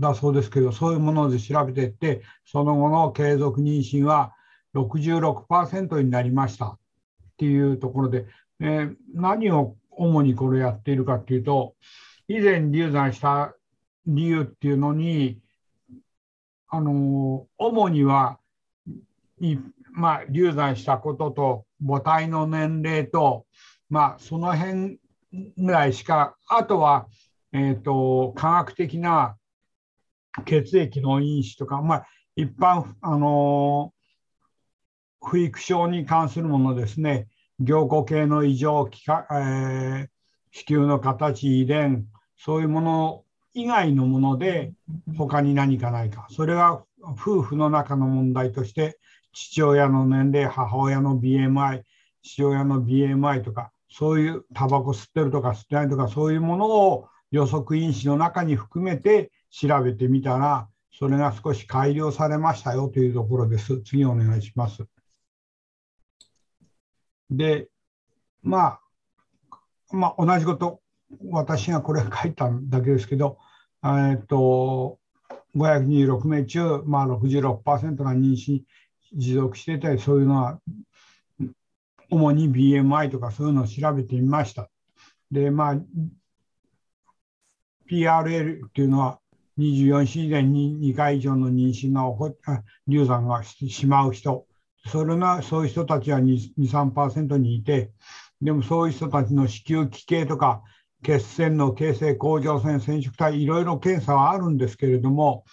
だそうですけど、そういうもので調べていって、その後の継続妊娠は ろくじゅうろくパーセント になりましたっていうところで、えー、何を主にこれやっているかっていうと、以前流産した理由っていうのに、あのー、主には、まあ、流産したことと母体の年齢と、 まあ、その辺ぐらいしか、あとは、えー、と科学的な血液の因子とか、まあ、一般、あのー、不育症に関するものですね、凝固系の異常、えー、子宮の形、遺伝、そういうもの以外のもので他に何かないか、それは夫婦の中の問題として父親の年齢、母親の ビーエムアイ、 父親の ビーエムアイ とか、 そういうタバコ吸ってるとか吸ってないとか、そういうものを予測因子の中に含めて調べてみたら、それが少し改良されましたよというところです。次お願いします。で、まあ、まあ、同じこと、私がこれ書いたんだけですけど、えっとごひゃくにじゅうろく名中、まあ、ろくじゅうろくパーセント が妊娠持続していたり、そういうのは主に ビーエムアイ とかそういうのを調べてみました。で、まあ、ピーアールエル っていうのはにじゅうよんし以前ににかい以上の妊娠が起こっ流産が し, しまう人、それがそういう人たちは に、さんパーセント にいて、でもそういう人たちの子宮奇形とか血栓の形成、甲状腺染色体、いろいろ検査はあるんですけれども、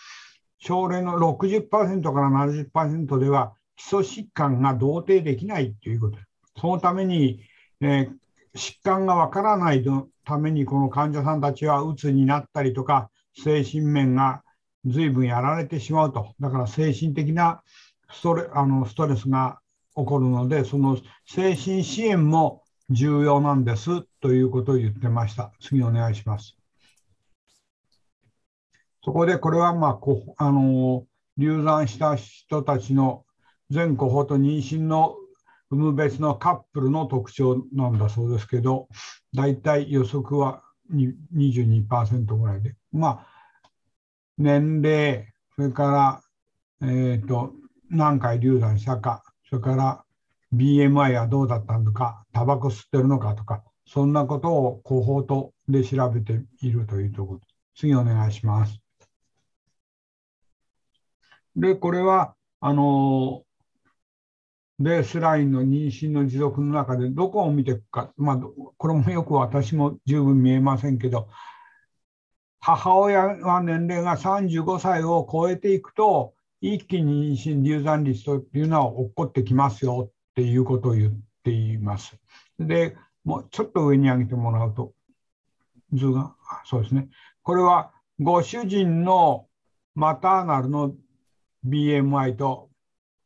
症例の ろくじゅっパーセント から ななじゅっパーセント では基礎疾患が同定できないということです。そのために、えー、疾患がわからないためにこの患者さんたちはうつになったりとか、精神面が随分やられてしまうと。だから精神的なストレ、あのストレスが起こるので、その精神支援も重要なんですということを言ってました。次お願いします。そこでこれはまあこあの流産した人たちの全コホート妊娠の産む別のカップルの特徴なんだそうですけど、だいたい予測は にじゅうにパーセント ぐらいで、まあ年齢、それから、えー、と何回流産したか、それから ビーエムアイ はどうだったのか、タバコ吸ってるのかとか、そんなことをコホートで調べているというところ。次お願いします。で、これはあのベースラインの妊娠の持続の中でどこを見ていくか、まあ、これもよく私も十分見えませんけど、母親は年齢がさんじゅうごさいを超えていくと一気に妊娠流産率というのは起こってきますよっていうことを言っています。でもうちょっと上に上げてもらうと図がそうですね。これはご主人のマターナルの ビーエムアイ と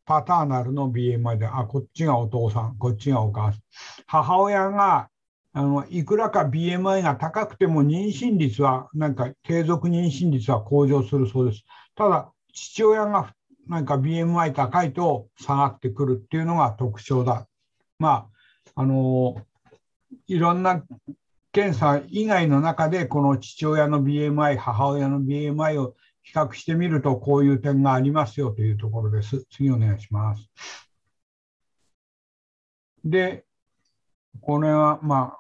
パターナルの ビーエムアイ で、あ、こっちがお父さん、こっちがお母さん。母親があのいくらか ビーエムアイ が高くても妊娠率はなんか継続妊娠率は向上するそうです。ただ父親がなんか ビーエムアイ 高いと下がってくるっていうのが特徴だ。まああのいろんな検査以外の中でこの父親の ビーエムアイ、母親の ビーエムアイ を比較してみるとこういう点がありますよというところです。次お願いします。で、これはまあ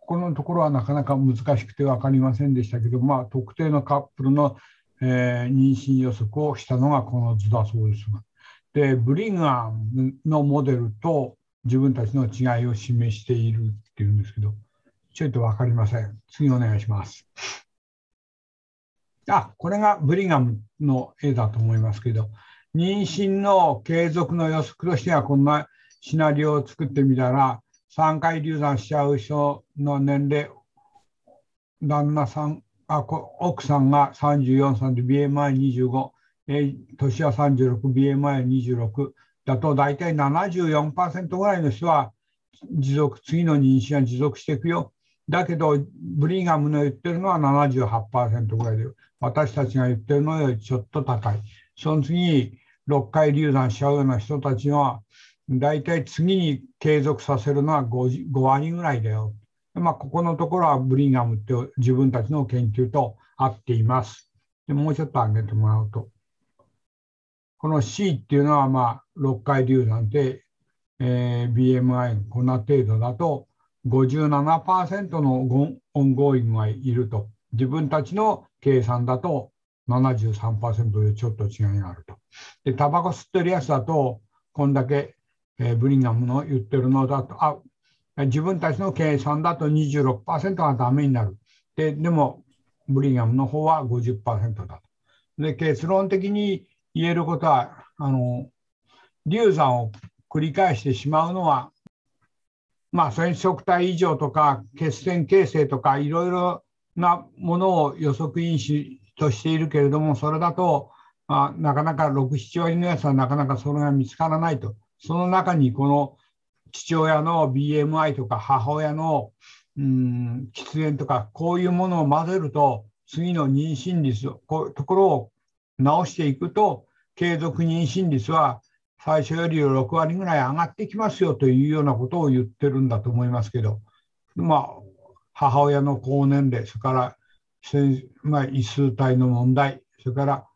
このところはなかなか難しくて分かりませんでしたけど、まあ、特定のカップルの、えー、妊娠予測をしたのがこの図だそうですが、でブリガンのモデルと自分たちの違いを示しているっていうんですけど、ちょっと分かりません。次お願いします。あ、これがブリガムの絵だと思いますけど、妊娠の継続の予測としてはこんなシナリオを作ってみたら、さんかい流産しちゃう人の年齢、旦那さんあ奥さんがさんじゅうよんさいで ビーエムアイにじゅうご、年はさんじゅうろく、ビーエムアイにじゅうろく だと大体 ななじゅうよんパーセント ぐらいの人は持続、次の妊娠は持続していくよ。だけどブリガムの言ってるのは ななじゅうはちパーセント ぐらいで、私たちが言ってるのよりちょっと高い。その次ろっかい流産しちゃうような人たちは大体次に継続させるのは ご, ごわりぐらいだよ。まあここのところはブリガムって自分たちの研究と合っています。でもうちょっと上げてもらうと、この C っていうのはまあろっかい流産で、えー、ビーエムアイ こんな程度だとごじゅうななパーセント のオンゴーイングがいると、自分たちの計算だと ななじゅうさんパーセント でちょっと違いがあると。で、タバコ吸ってるやつだと、こんだけ、えー、ブリンガムの言ってるのだと、あ、自分たちの計算だと にじゅうろくパーセント がダメになる。で、でも、ブリンガムの方は ごじゅっパーセント だと。で、結論的に言えることは、あの、流産を繰り返してしまうのは、まあ、染色体異常とか血栓形成とかいろいろなものを予測因子としているけれども、それだと、まあ、なかなかろく、ななわりのやつはなかなかそれが見つからないと。その中にこの父親の ビーエムアイ とか母親のうん喫煙とかこういうものを混ぜると、次の妊娠率をこういうところを直していくと、継続妊娠率は最初よりろくわりぐらい上がってきますよというようなことを言ってるんだと思いますけど、まあ、母親の高年齢、それから、まあ、異数体の問題、それから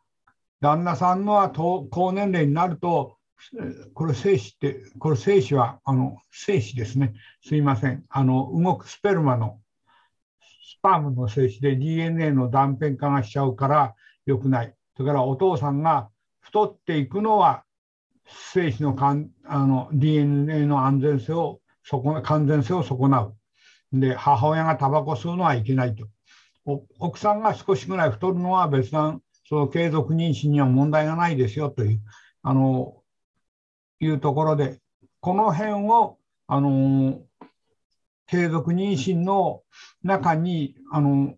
旦那さんのは高年齢になると、これ精子って、これ精子は、あの、精子ですね。すいません。あの、動くスペルマの、スパームの精子で ディーエヌエー の断片化がしちゃうから良くない。それからお父さんが太っていくのは、精子のかんあの ディーエヌエー の安全性を損な、完全性を損なう。で、母親がタバコ吸うのはいけないと。お奥さんが少しぐらい太るのは別段、その継続妊娠には問題がないですよという、あの、いうところで、この辺を、あの、継続妊娠の中に、あの、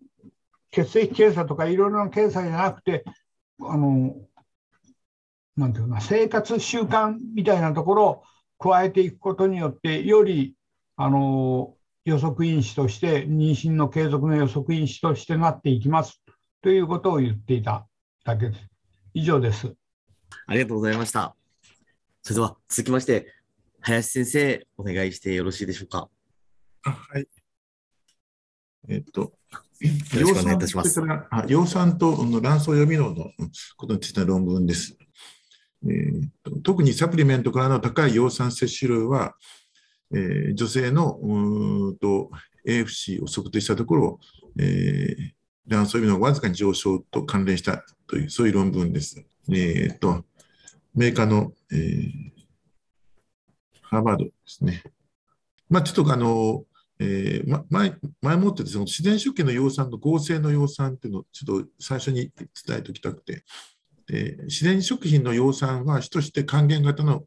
血液検査とかいろいろな検査じゃなくて、あの、なんていうか、生活習慣みたいなところを加えていくことによって、より、あの、予測因子として、妊娠の継続の予測因子としてなっていきますということを言っていただけです。以上です。ありがとうございました。それでは続きまして、林先生、お願いしてよろしいでしょうか。はい。えっと、よろしくお願いいたします。量産と卵巣予備能のことについての論文です。えー、と特にサプリメントからの高い葉酸摂取量は、えー、女性のうんと エーエフシー を測定したところ、えー、卵巣予備能がわずかに上昇と関連したという、そういう論文です。えー、とメーカーの、えー、ハーバードですね。まあ、ちょっとあの、えーま、前, 前もってです、ね、自然出血の葉酸と合成の葉酸というのをちょっと最初に伝えておきたくて。で自然食品の葉酸は主として還元型の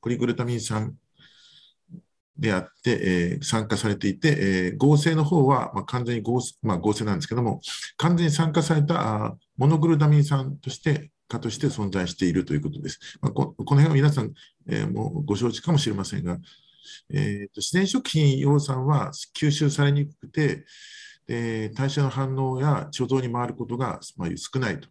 ポリグルタミン酸であって、えー、酸化されていて、えー、合成の方は、まあ、完全に合成、まあ、合成なんですけども完全に酸化されたモノグルタミン酸として化として存在しているということです。まあ、こ, この辺は皆さん、えー、もうご承知かもしれませんが、えー、と自然食品葉酸は吸収されにくくて、えー、代謝の反応や貯蔵に回ることが、まあ、少ないと。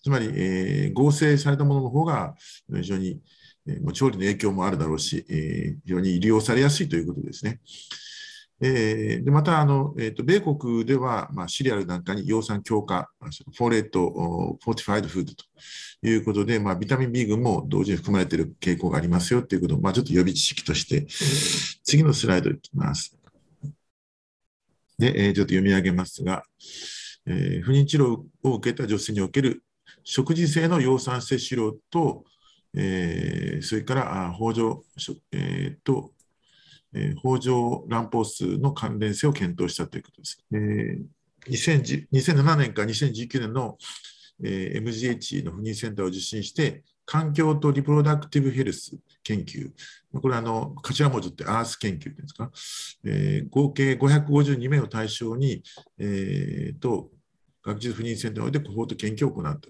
つまり、えー、合成されたものの方が非常に、えー、調理の影響もあるだろうし、えー、非常に利用されやすいということですね。えー、でまたあの、えーと、米国では、まあ、シリアルなんかに葉酸強化、フォレート、フォーティファイドフードということで、まあ、ビタミン B 群も同時に含まれている傾向がありますよということを、まあ、ちょっと予備知識として、次のスライドいきます。で、えー、ちょっと読み上げますが、えー、不妊治療を受けた女性における食事性の葉酸摂取量と、えー、それからあ、状、えーとえー、北条卵胞数の関連性を検討したということです。えー、にせんななねんからにせんじゅうきゅうねんの、えー、エムジーエイチ の不妊センターを受診して、環境とリプロダクティブヘルス研究、これはあの頭文字ってアース研究ですか、えー、合計ごひゃくごじゅうにめいを対象に、えーと、学術不妊センターにおいてコホート研究を行ったと。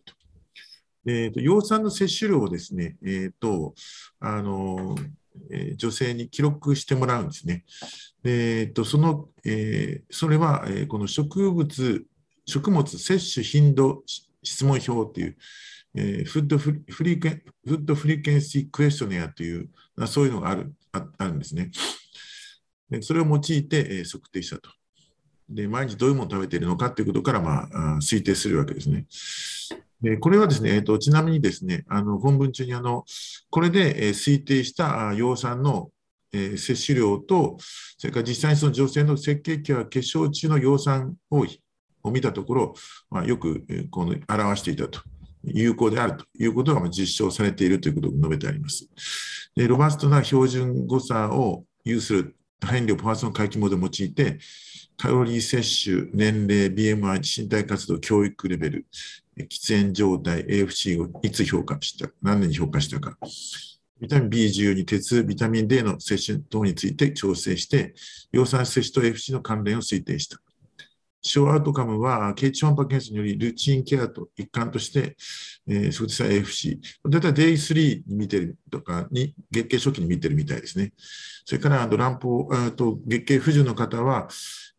えーと、葉酸の摂取量をですね、えーと、あの、えー、女性に記録してもらうんですね。えーと、その、えー、それは、えー、この植物、食物摂取頻度質問表という、えー、フッドフリクエン、フッドフリクエンシークエスチョネアという、そういうのがある、あ、あるんですね。で、それを用いて、えー、測定したと。で、毎日どういうものを食べているのかということから、まあ、推定するわけですね。でこれはですね、えーと、ちなみにですね、あの本文中にあの、これで、えー、推定した葉酸の、えー、摂取量と、それから実際にその女性の赤血球や血小中の葉酸を見たところ、まあ、よく、えー、この表していたと、有効であるということが実証されているということを述べてあります。でロバストな標準誤差を有する多変量パーソン回帰モデルを用いて、カロリー摂取、年齢、ビーエムアイ、身体活動、教育レベル、喫煙状態、エーエフシー をいつ評価した、何年に評価したか、ビタミン ビーじゅうに、鉄、ビタミン D の摂取等について調整して、葉酸摂取と エーエフシー の関連を推定した。使用アウトカムは、経腸超音波検査によりルーチンケアと一貫として、えー、測定した エーエフシー、だいたい デイスリー に見てるとかに、月経初期に見てるみたいですね。それから卵胞と月経不順の方は、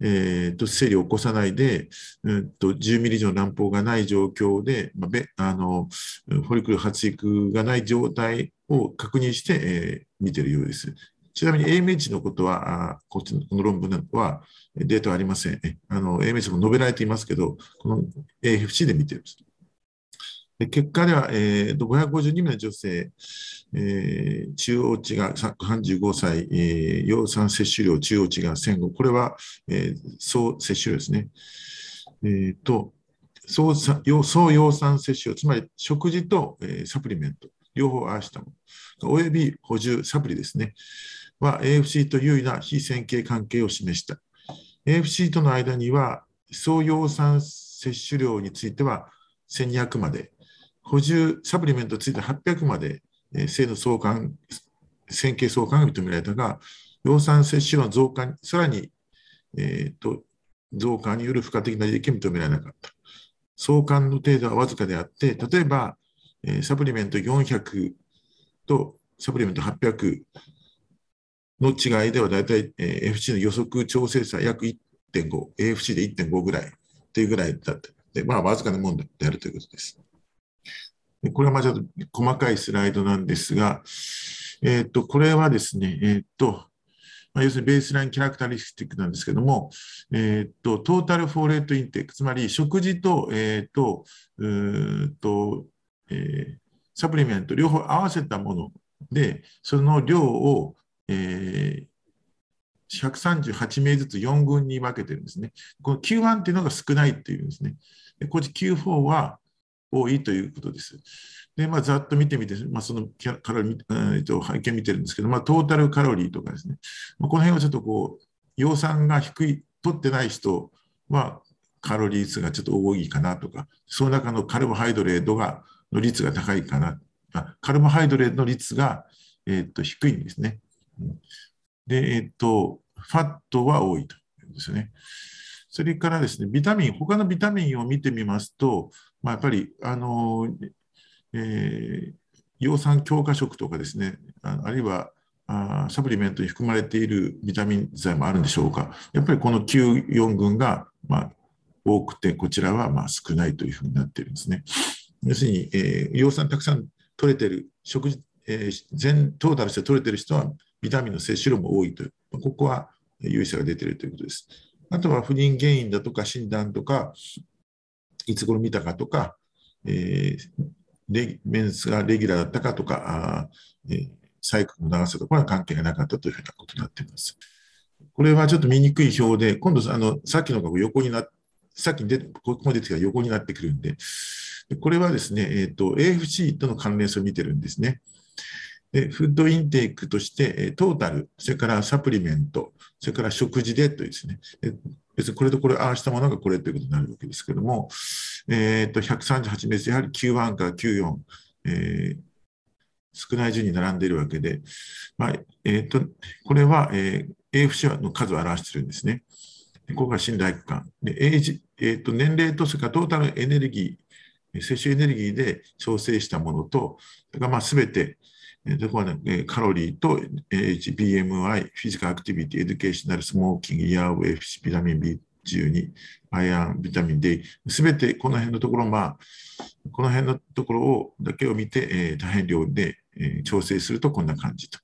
えー、と生理を起こさないで、うん、とじゅうミリ以上の卵胞がない状況で、まあ、あのフォリクル発育がない状態を確認して、えー、見ているようです。ちなみに エーエムエイチ のことは、こっちの論文はデータはありません。あの エーエムエイチ も述べられていますけど、この エーエフシー で見ています。結果では、えー、ごひゃくごじゅうに名の女性、えー、中央値がさんじゅうごさい、えー、葉酸摂取量、中央値がせんご、これは、えー、総摂取量ですね。えー、と総葉酸摂取量、つまり食事と、えー、サプリメント、両方合わせたもの、および補充、サプリですね、は エーエフシー と優位な非線形関係を示した。エーエフシー との間には、総葉酸摂取量についてはせんにひゃくまで、補充サプリメントについてはっぴゃくまで、えー、正の相関線形相関が認められたが、葉酸摂取量の増加に、さらに、えー、と増加による付加的な利益が認められなかった。相関の程度はわずかであって、例えば、えー、サプリメントよんひゃくとサプリメントはっぴゃくの違いではだいたい エーエフシー の予測調整差約 いってんご、エーエフシー で いってんご ぐらいというぐらいだった。で、まあ、わずかなものであるということです。これはまあちょっと細かいスライドなんですが、えー、とこれはですね、えーとまあ、要するにベースラインキャラクタリスティックなんですけども、えー、とトータルフォーレートインテック、つまり食事 と,、えー と, うーとえー、サプリメント両方合わせたもので、その量を、えー、ひゃくさんじゅうはち名ずつよん群に分けてるんですね。この キューワン というのが少ないというんですね。でこっち キューフォー は多いということです。で、まあ、ざっと見てみて、まあ、そのカロリーと背景見てるんですけど、まあ、トータルカロリーとかですね、まあ、この辺はちょっとこう、葉酸が低い、取ってない人は、カロリー数がちょっと多いかなとか、その中のカルボハイドレートがの率が高いかな、あカルボハイドレートの率が、えー、っと低いんですね。で、えー、っと、ファットは多いというんですよね。それからですね、ビタミン、他のビタミンを見てみますと、まあ、やっぱり、あのえー、葉酸強化食とかですね、あ, あるいはあサプリメントに含まれているビタミン剤もあるんでしょうか、やっぱりこの キューフォー 群が、まあ、多くて、こちらはまあ少ないというふうになっているんですね。要するに、えー、葉酸たくさん取れている、食事、えー、全トータルして取れている人は、ビタミンの摂取量も多いという、ここは有意差が出ているということです。あとは不妊原因だとか診断とか、いつ頃見たかとか、えー、メンスがレギュラーだったかとか、あ、えー、サイクルの長さとかは関係がなかったというふうなことになっています。これはちょっと見にくい表で、今度あのさっきのが横になって、さっきに出てここに出てきたら横になってくるんで、これはですね、えーと、エーエフシー との関連性を見てるんですね。でフードインテークとして、トータル、それからサプリメント、それから食事でというですね、別にこれとこれを合わせたものがこれということになるわけですけれども、えー、とひゃくさんじゅうはち名です、やはり キューワン から キューフォー、えー、少ない順に並んでいるわけで、まあえー、とこれは、えー、エーエフシー の数を表しているんですね。でここが信頼区間。でエイジ、えー、と年齢と、それからトータルエネルギー、摂取エネルギーで調整したものと、すべて、そこはね、カロリーと ビーエムアイ、フィジカルアクティビティ、エデュケーショナル、スモーキング、イヤーウェイ、ビタミン ビーじゅうに、アイアン、ビタミン D、すべてこの辺のところ、まあ、この辺のところをだけを見て、えー、大変量で、えー、調整するとこんな感じと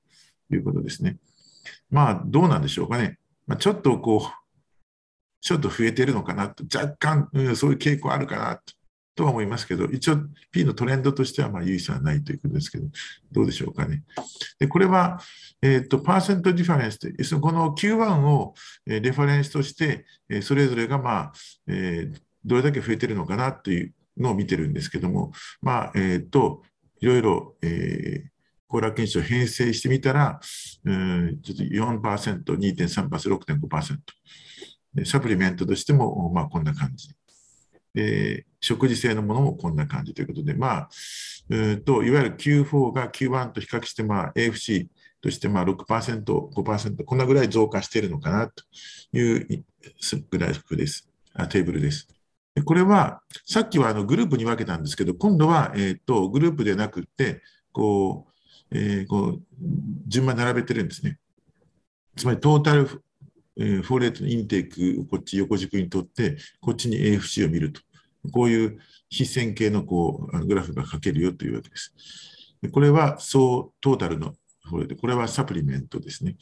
いうことですね。まあ、どうなんでしょうかね。まあ、ちょっとこう、ちょっと増えてるのかなと、若干、うん、そういう傾向あるかなと。とは思いますけど、一応 P のトレンドとしてはまあ有意差はないということですけど、どうでしょうかね。でこれは、えー、とパーセントディファレンスという、この キューワン をレファレンスとして、それぞれが、まあえー、どれだけ増えているのかなというのを見てるんですけども、まあえー、といろいろ、えー、コーラ検証を編成してみたら、うん、ちょっと よんパーセント、にてんさんパーセント、ろくてんごパーセント。サプリメントとしても、まあ、こんな感じ。えー、食事性のものもこんな感じということで、まあ、うといわゆる キューフォー が キューワン と比較して、まあ、エーエフシー としてまあ ろくパーセント、ごパーセント、こんなぐらい増加しているのかなというグラフです、あテーブルです。でこれは、さっきはあのグループに分けたんですけど、今度は、えー、とグループでなくてこう、えー、こう、順番並べてるんですね。つまりトータルフォーレートインテークをこっち横軸にとって、こっちに エーエフシー を見ると、こういう非線形のこうグラフが書けるよというわけです。これは総トータルのところで、これはサプリメントですね。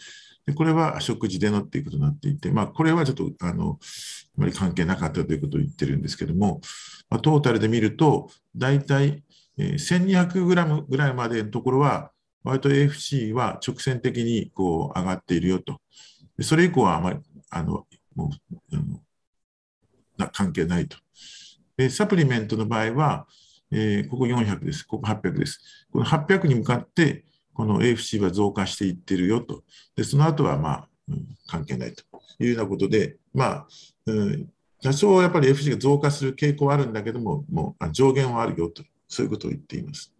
でこれは食事でのっていうことになっていて、まあ、これはちょっとあのあまり関係なかったということを言ってるんですけども、まあ、トータルで見ると大体せんにひゃくグラムぐらいまでのところは割と エーエフシー は直線的にこう上がっているよと。でそれ以降はあまりあのもうあのな関係ないと。でサプリメントの場合は、えー、ここよんひゃくです。ここはっぴゃくです。このはっぴゃくに向かってこの エーエフシー は増加していってるよと。でその後はまあ、うん、関係ないというようなことで、まあ、うん、多少やっぱり エーエフシー が増加する傾向はあるんだけども、もう上限はあるよと、そういうことを言っています。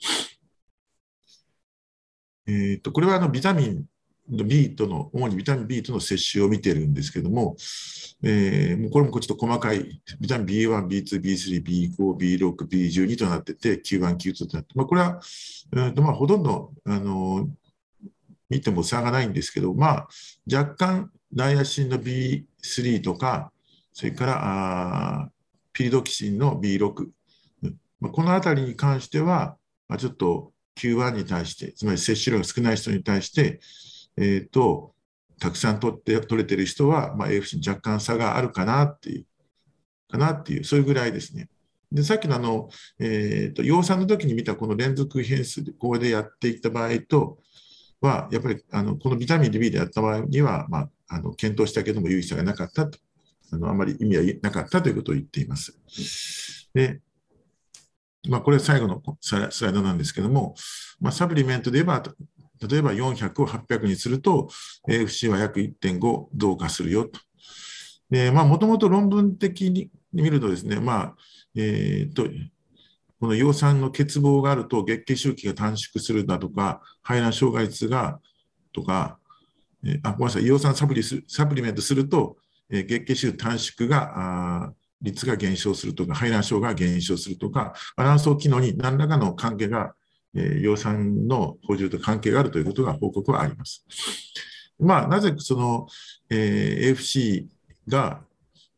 えーと、これはあのビタミン B との、主にビタミン B との摂取を見ているんですけども、えー、もうこれもちょっと細かい、ビタミン ビーワン、ビーツー、ビースリー、ビーファイブ、ビーシックス、ビートゥエルブ となってて、キューワン、キューツー となって、まあ、これは、うんとまあ、ほとんど、あのー、見ても差がないんですけど、まあ、若干、ナイアシンの ビースリー とか、それからあピリドキシンの ビーシックス、うんまあ、このあたりに関しては、まあ、ちょっと、キューワン に対して、つまり摂取量が少ない人に対して、えーと、たくさん取って、取れてる人は、まあ、エーエフシー に若干差があるかなっていう、かなっていう、そういうぐらいですね。で、さっきのあの、えーと、養蚕の時に見たこの連続変数で、ここでやっていった場合とは、やっぱりあのこのビタミン ディービー でやった場合には、まあ、あの検討したけども、有意差がなかったと、あの、あまり意味はなかったということを言っています。でまあこれは最後のスライドなんですけども、まあ、サプリメントで言えば、例えばよんひゃくをはっぴゃくにすると、エーエフシー は約 いってんご 増加するよと。で、まあ、もともと論文的に見るとですね、まあ、えーと、この葉酸の欠乏があると月経周期が短縮するだとか、排卵障害率が、とか、えー、あ、ごめんなさい、葉酸サプリす、サプリメントすると、えー、月経周期短縮が、あ率が減少するとか、排卵症が減少するとか、卵巣機能に何らかの関係が、えー、葉酸の補充と関係があるということが報告はあります。まあ、なぜその、えー、エーエフシー が、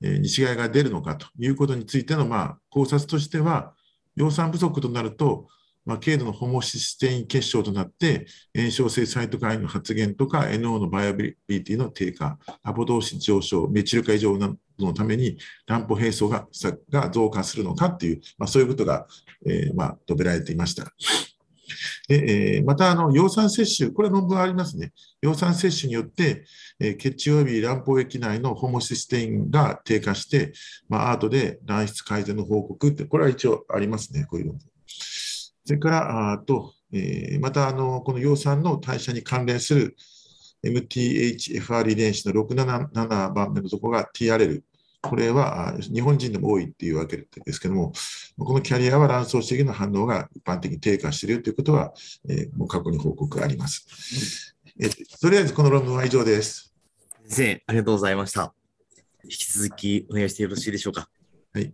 えー、に違いが出るのかということについての、まあ、考察としては、葉酸不足となると、まあ、軽度のホモシステイン結晶となって、炎症性サイトカインの発現とか、エヌオー のバイオビリティの低下、アポトーシス上昇、メチル化異常などのために、卵胞閉鎖 が, が増加するのかっていう、まあ、そういうことが、えーまあ、述べられていました。でえー、またあの、葉酸摂取、これは論文ありますね。葉酸摂取によって、えー、血中及び卵胞液内のホモシステインが低下して、まあ、アートで卵質改善の報告って、これは一応ありますね、こういう論文。それから、あと、えー、またあの、この葉酸の代謝に関連する エムティーエイチエフアール 遺伝子のろくじゅうななばんめのところが ティーアールエル。これは日本人でも多いっていうわけですけども、このキャリアは卵巣刺激の反応が一般的に低下しているということは、えー、もう過去に報告があります、えー。とりあえずこの論文は以上です。先生、ありがとうございました。引き続きお願いしてよろしいでしょうか。はい。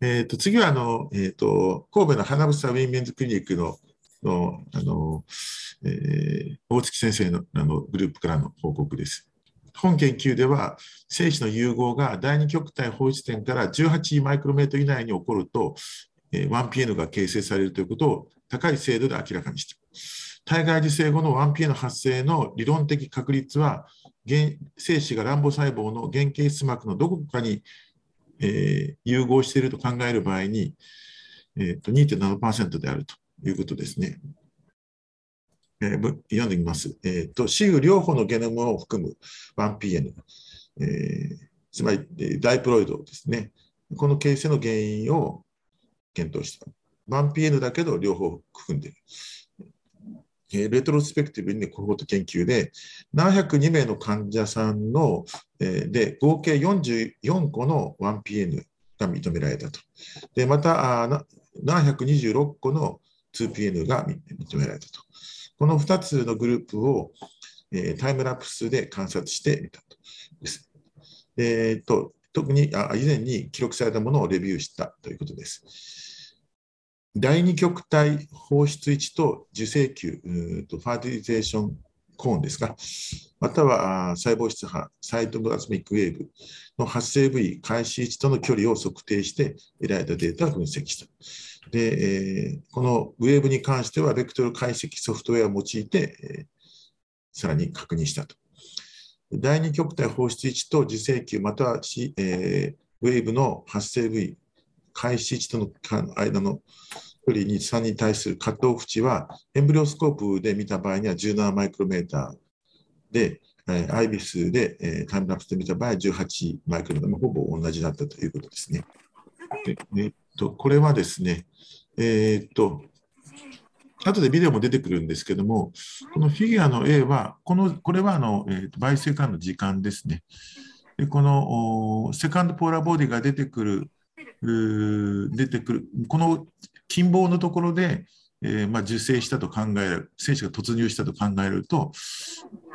えー、と次はあの、えー、と神戸の花房ウィメンズクリニックの、のあの、えー、大月先生 の, あのグループからの報告です。本研究では、精子の融合が第二極体放出点からじゅうはちマイクロメートル以内に起こると、えー、ワンピーエヌ が形成されるということを高い精度で明らかにした。体外受精後の ワンピーエヌ 発生の理論的確率は、精子が卵母細胞の原形質膜のどこかにえー、融合していると考える場合に、えー、と にてんななパーセント であるということですね。えー、読んでみます。えー、と雌雄両方のゲノムを含む ワンピーエヌ、えー、つまりダイプロイドですね。この形成の原因を検討した。ワンピーエヌ だけど両方含んでいる。レトロスペクティブにコホート研究でななひゃくにめいの患者さんので合計よんじゅうよんこの ワンピーエヌ が認められたと。でまたななひゃくにじゅうろっこの ツーピーエヌ が認められたと。このふたつのグループをタイムラプスで観察してみたとです。えー、と特にあ以前に記録されたものをレビューしたということです。第二極体放出位置と受精球、ファーティリゼーションコーンですか、または細胞質波サイトプラズミックウェーブの発生部位開始位置との距離を測定して得られたデータを分析した。で、このウェーブに関してはベクトル解析ソフトウェアを用いてさらに確認したと。第二極体放出位置と自生球またはウェーブの発生部位開始位置との間の距離にさんに対するカットオフ値はエンブリオスコープで見た場合にはじゅうななマイクロメーターで、アイビスでタイムラプスで見た場合はじゅうはちマイクロメーター、ほぼ同じだったということですね。でえっと、これはですね、えー、っと、後でビデオも出てくるんですけども、このフィギュアの A は、こ, のこれはあの、えー、倍セカンドの時間ですね。でこのセカンドポーラーボディが出てくる、出てくる、この近傍のところで、えーまあ、受精したと考える、精子が突入したと考えると、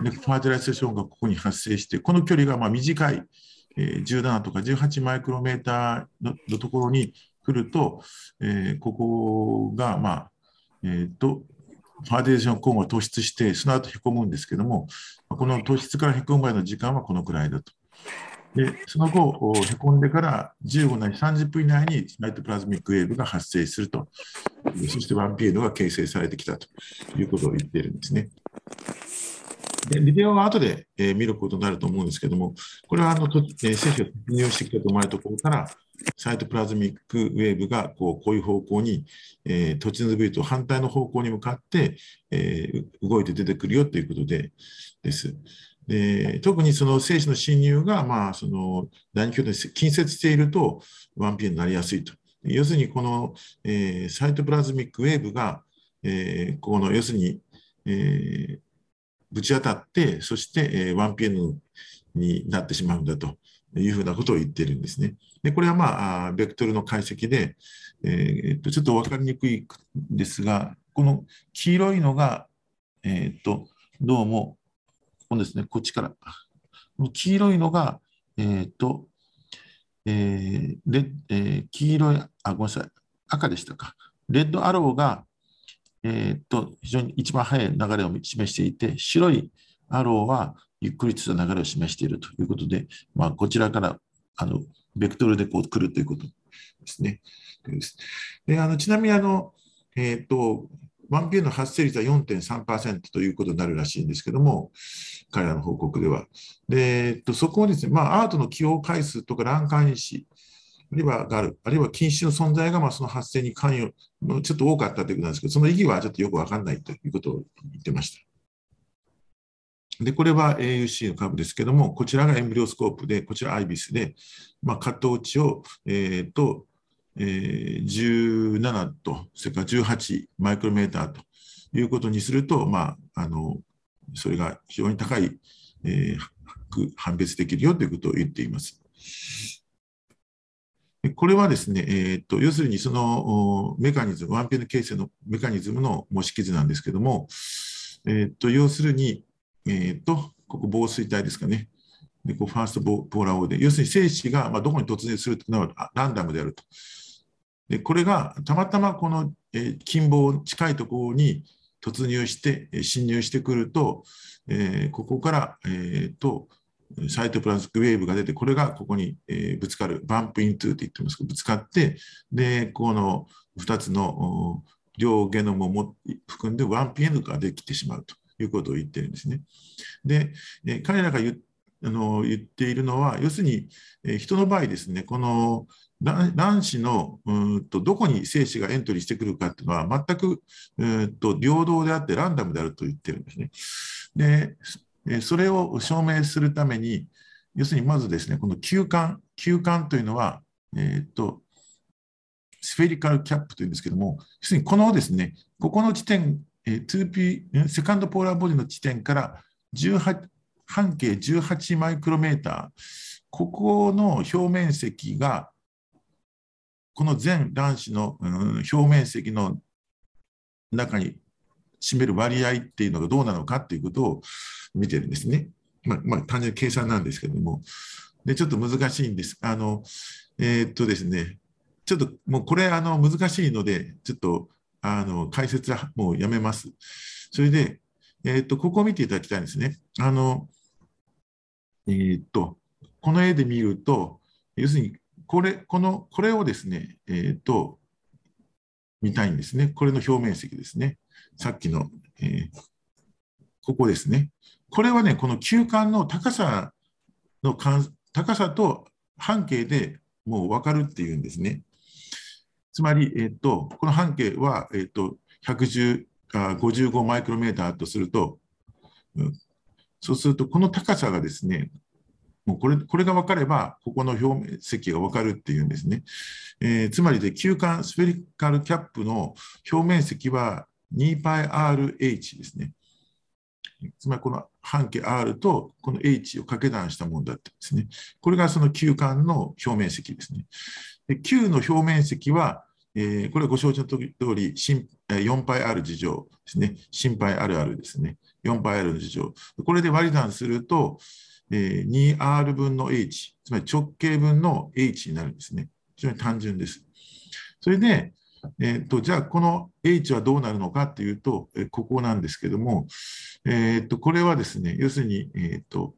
でファーティライゼーションがここに発生して、この距離がまあ短い、えー、じゅうななとかじゅうはちマイクロメーター の, のところに来ると、えー、ここが、まあえー、とファーティライゼーションコーンが突出して、その後へこむんですけども、この突出からへこむまでの時間はこのくらいだと。でその後、へこんでからじゅうごなりさんじゅっぷん以内にサイトプラズミックウェーブが発生すると、そして ワンピーエル が形成されてきたということを言っているんですね。でビデオは後で、えー、見ることになると思うんですけども、これはあの、えー、精子が突入してきたと思われるところから、サイトプラズミックウェーブがこう、こういう方向に、えー、突入部位と反対の方向に向かって、えー、動いて出てくるよということでです。で特にその精子の侵入が、まあ、その第二極体に近接していると ワンピーエル になりやすいと。要するにこの、えー、サイトプラズミックウェーブが、えー、この要するに、えー、ぶち当たってそして、えー、ワンピーエル になってしまうんだというふうなことを言っているんですね。でこれは、まあ、ベクトルの解析で、えー、っとちょっと分かりにくいんですがこの黄色いのが、えー、っとどうもこのですね、こっちから黄色いのが、えーとえーレえー、黄色いあごめんなさい赤でしたかレッドアローが、えー、と非常に一番速い流れを示していて白いアローはゆっくりとした流れを示しているということで、まあ、こちらからあのベクトルでこう来るということですね。であのちなみにあの、えーとワンピーエル の発生率は よんてんさんパーセント ということになるらしいんですけども、彼らの報告では。で、そこをですね、まあ、アートの起用回数とか欄干因子、あるいはガル、あるいは菌糸の存在がまあその発生に関与、ちょっと多かったということなんですけど、その意義はちょっとよく分からないということを言ってました。で、これは エーユーシー の株ですけども、こちらがエンブリオスコープで、こちらアイビスで、まあ、カット落ちを、えーと、えー、じゅうななとそれからじゅうはちマイクロメーターということにすると、まあ、あのそれが非常に高い、えー、判別できるよということを言っています。これはですね、えー、と要するにそのメカニズム、ワンピーエル 形成のメカニズムの模式図なんですけども、えー、と要するに、えー、とここ防水体ですかね。でこうファーストポーラーボディ、要するに精子がまあどこに突入するというのはランダムであると。でこれがたまたまこの近傍近いところに突入して侵入してくると、えー、ここから、えー、とサイトプラズミックウェーブが出てこれがここに、えー、ぶつかるバンプイントゥーと言ってますけどぶつかってでこのふたつの両ゲノムをも含んで ワンピーエル ができてしまうということを言ってるんですね。で、えー、彼らが言ってあの言っているのは要するに、えー、人の場合ですねこの卵子のうんとどこに精子がエントリーしてくるかというのは全くうんと平等であってランダムであると言ってるんですね。でそれを証明するために要するにまずですねこの球間球間というのは、えー、とスフェリカルキャップというんですけども要するにこのですねここの地点、えー、ツーピー セカンドポーラーボディの地点からじゅうはち半径じゅうはちマイクロメーター、ここの表面積が、この全卵子の、うん、表面積の中に占める割合っていうのがどうなのかっていうことを見てるんですね。まあ、まあ、単純に計算なんですけども。で、ちょっと難しいんです。あの、えー、っとですね、ちょっともうこれ、あの、難しいので、ちょっと、あの、解説はもうやめます。それで、えー、っと、ここを見ていただきたいんですね。あの、えー、っとこの絵で見ると、要するにこれ、このこれをですね、えー、っと見たいんですね。これの表面積ですね。さっきの、えー、ここですね。これはね、この球間の高さの高さと半径でもう分かるっていうんですね。つまり、えー、っとこの半径は、えー、っとひゃくじゅうあごじゅうごマイクロメーターとすると、うん、そうするとこの高さがですね、もうこれ、これが分かれば、ここの表面積が分かるっていうんですね。えー、つまりで、球間スフェリカルキャップの表面積は にパイアールエイチ ですね。つまりこの半径 R とこの H を掛け算したものだったんですね。これがその球間の表面積ですね。で、球の表面積は、えー、これはご承知のとおり、よんパイアール 次乗ですね。新パイ アールアール ですね。よんパイアール の次乗。これで割り算すると、えー、にアール 分の H、つまり直径分の H になるんですね。非常に単純です。それで、えー、とじゃあこの H はどうなるのかというと、えー、ここなんですけども、えー、とこれはですね、要するに、えーと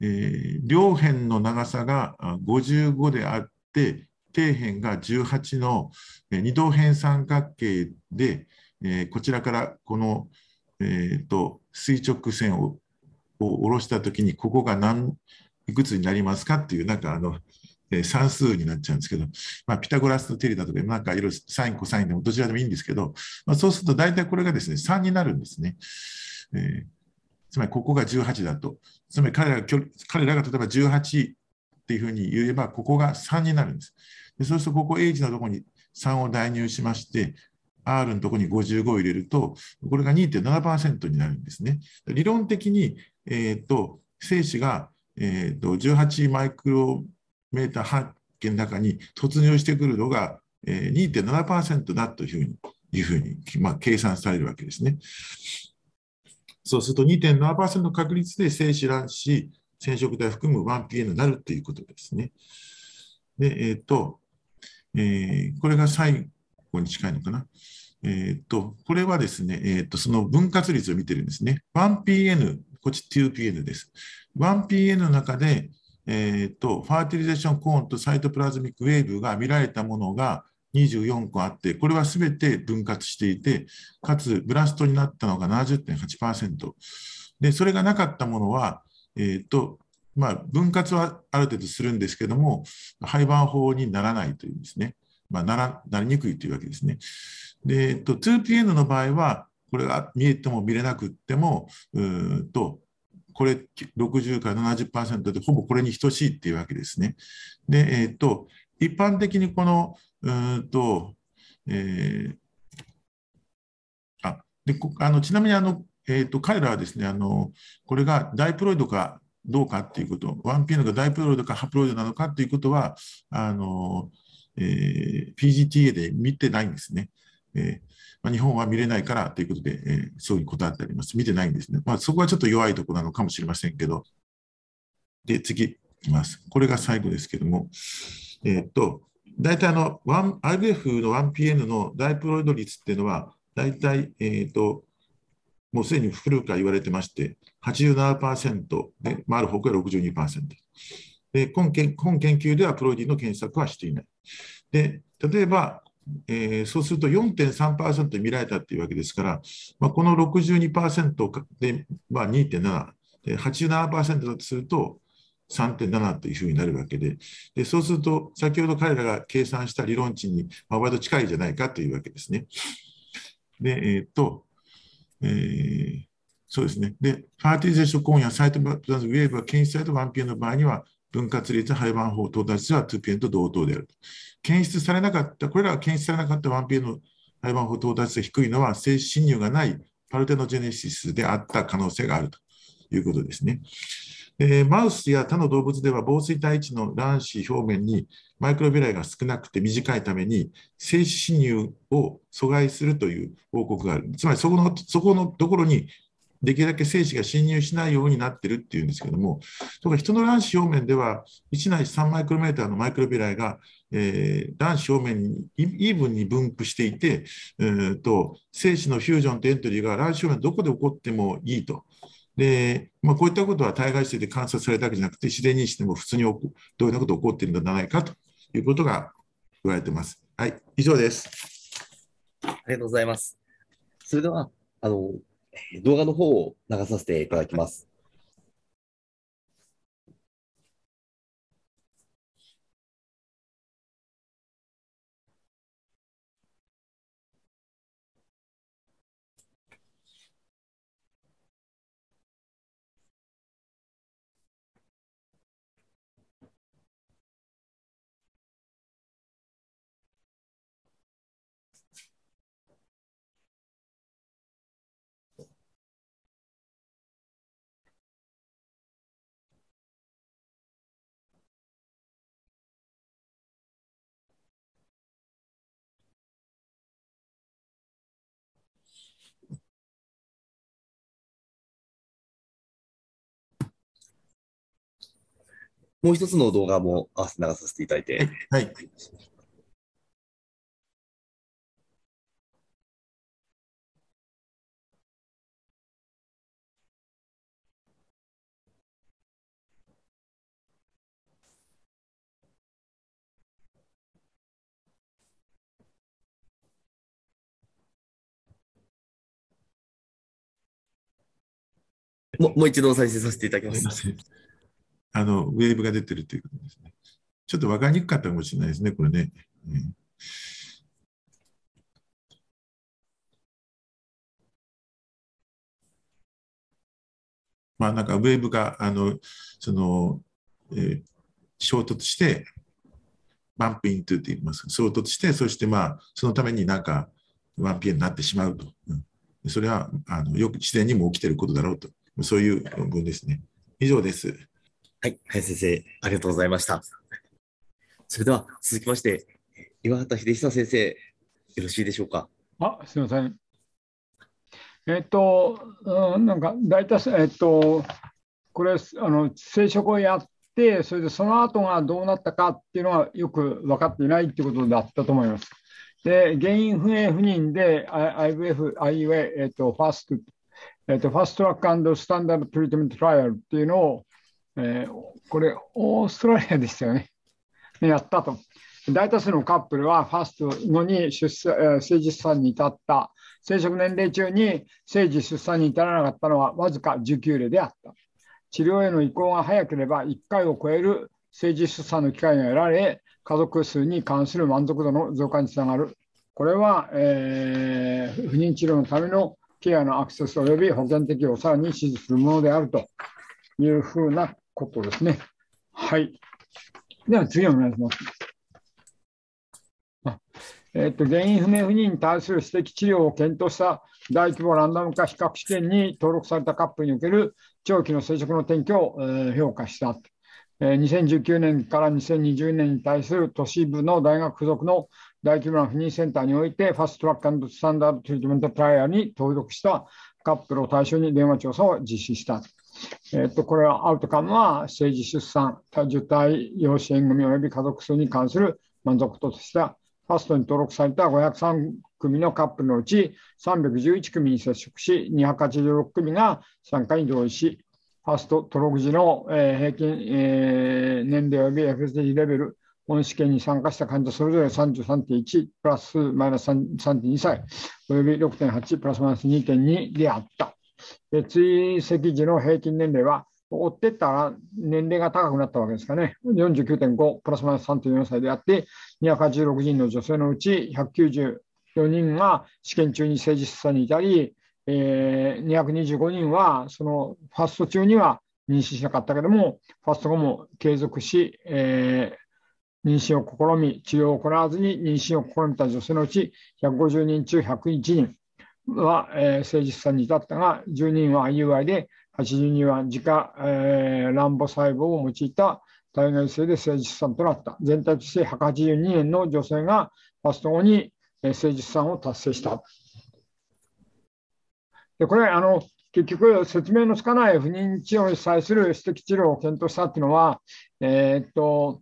えー、両辺の長さがごじゅうごであって、底辺がじゅうはちのに等辺三角形で、えー、こちらからこの、えー、と垂直線をを下ろしたときに、ここが何いくつになりますかっていう、なんかあの、えー、算数になっちゃうんですけど、まあ、ピタゴラスとテレだとか、なんかいろいろサイン、コサインでもどちらでもいいんですけど、まあ、そうすると大体これがですね、さんになるんですね。えー、つまりここがじゅうはちだと。つまり彼らが、彼らが例えばじゅうはちっていうふうに言えば、ここがさんになるんです。でそうすると、ここ H のところにさんを代入しまして、R のところにごじゅうごを入れると、これが にてんななパーセント になるんですね。理論的に、えー、と精子が、えー、とじゅうはちマイクロメーター半径の中に突入してくるのが、えー、にてんななパーセント だというふうに、いうふうにまあ、計算されるわけですね。そうすると にてんななパーセント の確率で精子卵子染色体含む ワンピーエヌ になるということですね。で、えーとえー、これが最後に近いのかな。えー、とこれはですね、えー、とその分割率を見てるんですね。ワンピーエヌ、こっち ツーピーエヌ です。ワンピーエヌ の中で、えー、とファーティリゼーションコーンとサイトプラズミックウェーブが見られたものがにじゅうよん個あって、これはすべて分割していて、かつブラストになったのが ななじゅうてんはちパーセント。で、それがなかったものは、えーとまあ、分割はある程度するんですけども、配板法にならないというんですね。まあ、なら、なりにくいというわけですね。で、えっと、ツーピーエヌ の場合は、これが見えても見れなくっても、うーんと、これろくじゅうから ななじゅうパーセント で、ほぼこれに等しいっていうわけですね。で、えっと、一般的にこの、うーんと、えー、あ、で、こあのちなみにあの、えっと、彼らはですね、あの、これがダイプロイドかどうかっていうこと、ワンピーエヌ がダイプロイドかハプロイドなのかっていうことは、あの、えー、ピージーティーエー で見てないんですね。えーまあ、日本は見れないからということで、えー、そういうことあってあります。見てないんですね。まあ、そこはちょっと弱いところなのかもしれませんけど。で、次いきます。これが最後ですけども、えー、っと、大体あの、アイビーエフ の ワンピーエヌ のダイプロイド率っていうのは、大体、えー、っと、もうすでに古くから言われてまして、はちじゅうななパーセント で、まあ、ある方向は ろくじゅうにパーセント。で、今研究ではプロイディの検索はしていない。で、例えば、えー、そうすると よんてんさんパーセント で見られたというわけですから、まあ、この ろくじゅうにパーセント で、まあ、にてんなな、はちじゅうななパーセント だとすると さんてんなな というふうになるわけで、で、そうすると先ほど彼らが計算した理論値に、まあ、割と近いじゃないかというわけですね。で、えー、っと、えー、そうですね。で、ファーティリゼーションコーンやサイトプラズミックウェーブが検出された ワンピーエヌ の場合には、分割率、配板法、到達率は ツーピーエヌ と同等である。検出されなかった、これらが検出されなかった ワンピーエヌ の配板法、到達率が低いのは、精子侵入がないパルテノジェネシスであった可能性があるということですね。えー、マウスや他の動物では、紡錘体いちの卵子表面にマイクロビライが少なくて短いために、精子侵入を阻害するという報告がある。つまりそこの、そこのところに、できるだけ精子が侵入しないようになってるっていうんですけども、とか人の卵子表面ではいちないさんマイクロメーターのマイクロビライが、えー、卵子表面にイーブンに分布していて、えーと、精子のフュージョンとエントリーが卵子表面どこで起こってもいいとで、まあ、こういったことは対外してで観察されたわけじゃなくて、自然にしても普通にどういうようなことが起こっているのではないかということが言われています。はい、以上です。ありがとうございます。それではあの動画の方を流させていただきます。もう一つの動画も流させていただいて。はいはい、も, もう一度再生させていただきます。あのウェーブが出てるということですね。ちょっと分かりにくかったかもしれないですね、これね。うん、まあなんかウェーブがあのその、えー、衝突してバンプイントゥって言います。衝突して、そしてまあそのためになんか ワンピーエム になってしまうと。うん、それはあのよく自然にも起きていることだろうと。そういう論文ですね。以上です。はい、林先生、ありがとうございました。それでは、続きまして、岩畑秀久先生、よろしいでしょうか。あ、すみません。えっと、うん、なんか、大体、えっと、これ、あの、生殖をやって、それで、その後がどうなったかっていうのが、よく分かっていないということだったと思います。で、原因不明不妊で、アイブイエフ、アイユーエー、えっと、ファースト。えっと、ファストラック&スタンダードトリートメントトライアルっていうのを、えー、これ、オーストラリアでしたよね。やったと。大多数のカップルは、ファスト後に出産、性出産に至った。生殖年齢中に生児出産に至らなかったのはわずかじゅうきゅうれいであった。治療への移行が早ければいっかいを超える生児出産の機会が得られ、家族数に関する満足度の増加につながる。これは、えー、不妊治療のためのケアのアクセス及び保険適用をさらに支持するものであるというふうなことですね。はい。では次お願いします。えっと、原因不明不妊に対する私的治療を検討した大規模ランダム化比較試験に登録されたカップルにおける長期の生殖の転機を、えー、評価した。えー、にせんじゅうきゅうねんからにせんにじゅうねんに対する都市部の大学付属の大規模な不妊センターにおいて、ファストトラック&スタンダードトリートメントトライアルに登録したカップルを対象に電話調査を実施した。えー、とこれはアウトカムは、生児出産、受胎、養子縁組及び家族数に関する満足度とした、ファストに登録されたごひゃくさんくみのカップルのうちさんびゃくじゅういちくみに接触し、にひゃくはちじゅうろくくみが参加に同意し、ファスト登録時の、えー、平均、えー、年齢及び エフエスジー レベル、本試験に参加した患者それぞれ さんじゅうさんてんいち プラスマイナス さんてんにさいおよび ろくてんはち プラスマイナス にてんに であった。で、追跡時の平均年齢は、追ってったら年齢が高くなったわけですかね。よんじゅうきゅうてんご プラスマイナス さんてんよんさいであって、にひゃくはちじゅうろくにんの女性のうちひゃくきゅうじゅうよにんが試験中に性実産にいたり、えー、にひゃくにじゅうごにんはそのファスト中には妊娠しなかったけども、ファスト後も継続し、えー妊娠を試み、治療を行わずに妊娠を試みた女性のうちひゃくごじゅうにん中ひゃくいちにんは、えー、性実産に至ったが、じゅうにんは アイユーアイ で、はちじゅうにんは自家、えー、卵母細胞を用いた体外性で性実産となった。全体としてひゃくはちじゅうににんの女性がファスト後に、えー、性実産を達成した。で、これあの結局、説明のつかない不妊治療に対する私的治療を検討したというのは、えー、っと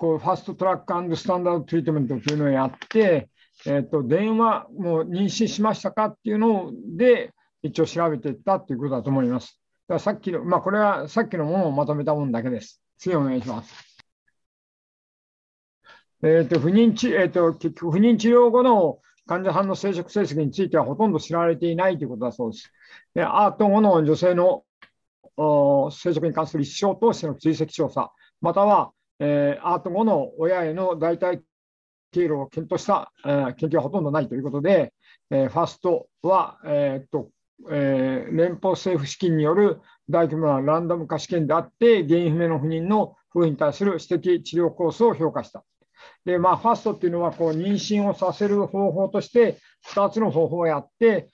こうファストトラック&スタンダードトリートメントというのをやって、えー、と電話もう妊娠しましたかっていうので一応調べていったということだと思います。ではさっきの、まあ、これはさっきのものをまとめたものだけです。次お願いします。えっと、不妊治、えっと、結局不妊治療後の患者さんの生殖成績についてはほとんど知られていないということだそうです。でアート後の女性の生殖に関する一生としての追跡調査、または、えー、アート後の親への代替経路を検討した、えー、研究はほとんどないということで、えー、ファストは、えーっとえー、連邦政府資金による大規模なランダム化試験であって、原因不明の不妊の夫婦に対する私的治療コースを評価した。でまあ、ファストっていうのはこう妊娠をさせる方法としてふたつの方法をやって、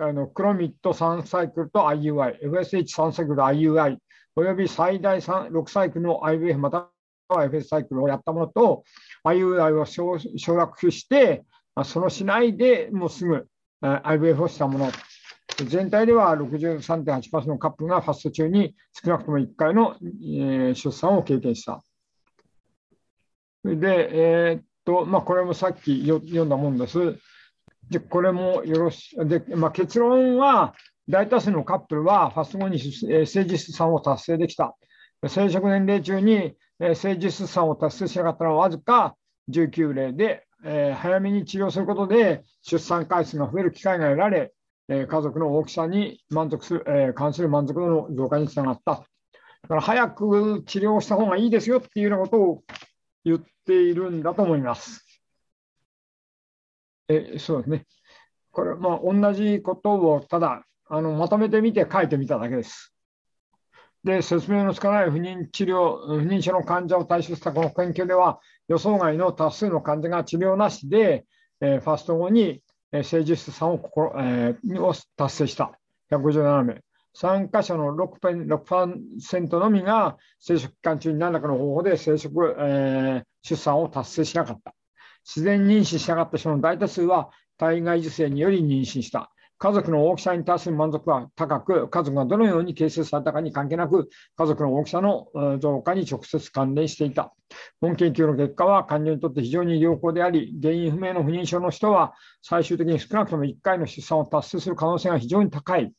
あのクロミットさんサイクルと アイユーアイ、エフエスエイチさん サイクルと アイユーアイ、および最大ろくサイクルの アイブイエフ または エフエス サイクルをやったものと、アイユーアイ を省略して、そのしないでもうすぐ アイブイエフ をしたもの。全体では ろくじゅうさんてんはちパーセント のカップルがファスト中に少なくともいっかいの出産を経験した。で、えーっとまあ、これもさっき読んだもんです。でこれもよろしで、まあ、結論は、大多数のカップルはファスト後に性実出産を達成できた。生殖年齢中に性実出産を達成しなかったのはわずかじゅうきゅう例で、えー、早めに治療することで出産回数が増える機会が得られ、えー、家族の大きさに満足する、えー、関する満足度の増加につながった。だから早く治療した方がいいですよっていうようなことを言っているんだと思います。えそうですね。これ、まあ、同じことをただあのまとめてみて書いてみただけです。で、説明のつかない不妊治療、不妊症の患者を対象したこの研究では、予想外の多数の患者が治療なしで、えー、ファスト後に性実出産を、えー、を達成したひゃくごじゅうなな名。参加者の ろくパーセント のみが生殖期間中に何らかの方法で生殖、えー、出産を達成しなかった。自然妊娠しなかった人の大多数は体外受精により妊娠した。家族の大きさに対する満足は高く、家族がどのように形成されたかに関係なく、家族の大きさの増加に直接関連していた。本研究の結果は患者にとって非常に良好であり、原因不明の不妊症の人は最終的に少なくともいっかいの出産を達成する可能性が非常に高い。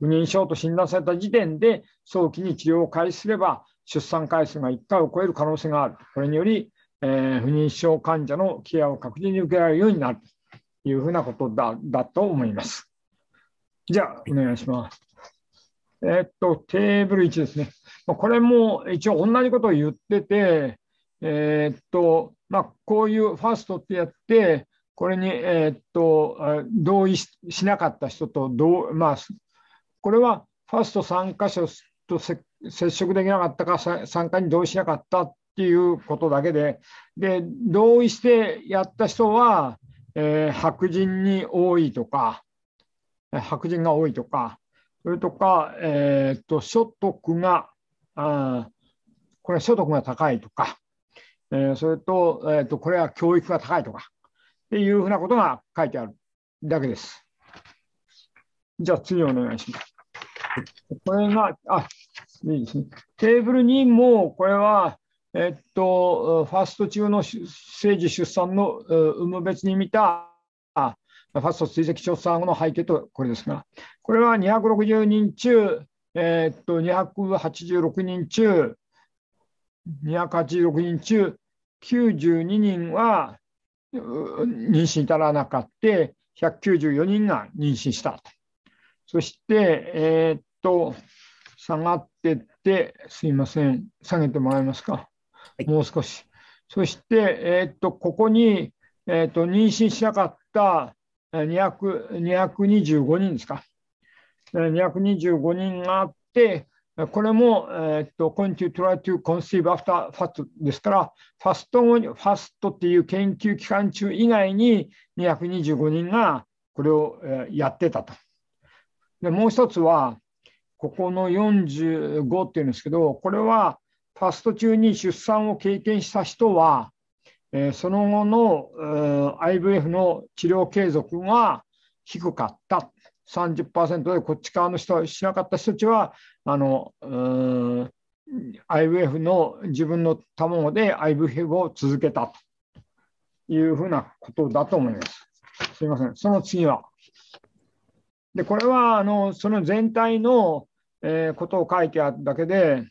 不妊症と診断された時点で早期に治療を開始すれば、出産回数がいっかいを超える可能性がある。これにより、えー、不妊症患者のケアを確実に受けられるようになるというふうなこと だ, だと思います。じゃあ、お願いします。えっと、テーブルいちですね。これも一応同じことを言ってて、えー、っと、まあ、こういうファストってやって、これに、えー、っと、同意 し, しなかった人とどう、まあ、これはファスト参加者と接触できなかったか、参加に同意しなかったっていうことだけで、で、同意してやった人は、えー、白人に多いとか、白人が多いとか、それとか、えー、と所得があ、これは所得が高いとか、えー、それと、えー、とこれは教育が高いとか、っていうふうなことが書いてあるだけです。じゃあ次お願いします。これが、あ、いいですね。テーブルにも、これは、えー、とファスト中の生児出産の産む別に見た、ファスト追跡調査後の背景とこれですが、これはにひゃくろくじゅうにん中、えー、っとにひゃくはちじゅうろくにん中、にひゃくはちじゅうろくにん中、きゅうじゅうににんは妊娠至らなかって、ひゃくきゅうじゅうよにんが妊娠した。そして、えー、っと、下がってって、すいません、下げてもらえますか、はい、もう少し。そして、えー、っと、ここに、えー、っと妊娠しなかったにひゃくにじゅうごにんですか。にひゃくにじゅうごにんがあって、これも、えっと、Continue try to conceive after fast ですから、ファスト後に、ファストっていう研究期間中以外ににひゃくにじゅうごにんがこれをやってたと。で、もう一つは、ここのよんじゅうごっていうんですけど、これはファスト中に出産を経験した人は、その後の アイブイエフ の治療継続が低かった。さんじゅっパーセント でこっち側の人はしなかった人たちは、あの、アイブイエフ の自分の卵で アイブイエフ を続けたというふうなことだと思います。すみません。その次は。で、これは、あの、その全体のえー、ことを書いてあるだけで、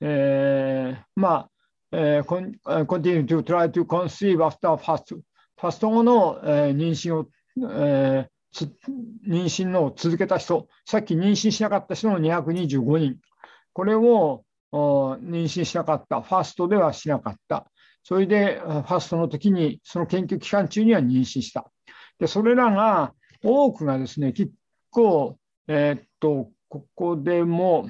えー、まあ、えー、continue to try to conceive after fast。ファスト後の、えー、妊娠を、えー、つ妊娠の続けた人、さっき妊娠しなかった人のにひゃくにじゅうごにん、これを妊娠しなかった、ファストではしなかった、それでファストの時に、その研究期間中には妊娠した。でそれらが多くがですね、結構、えー、っとここでも、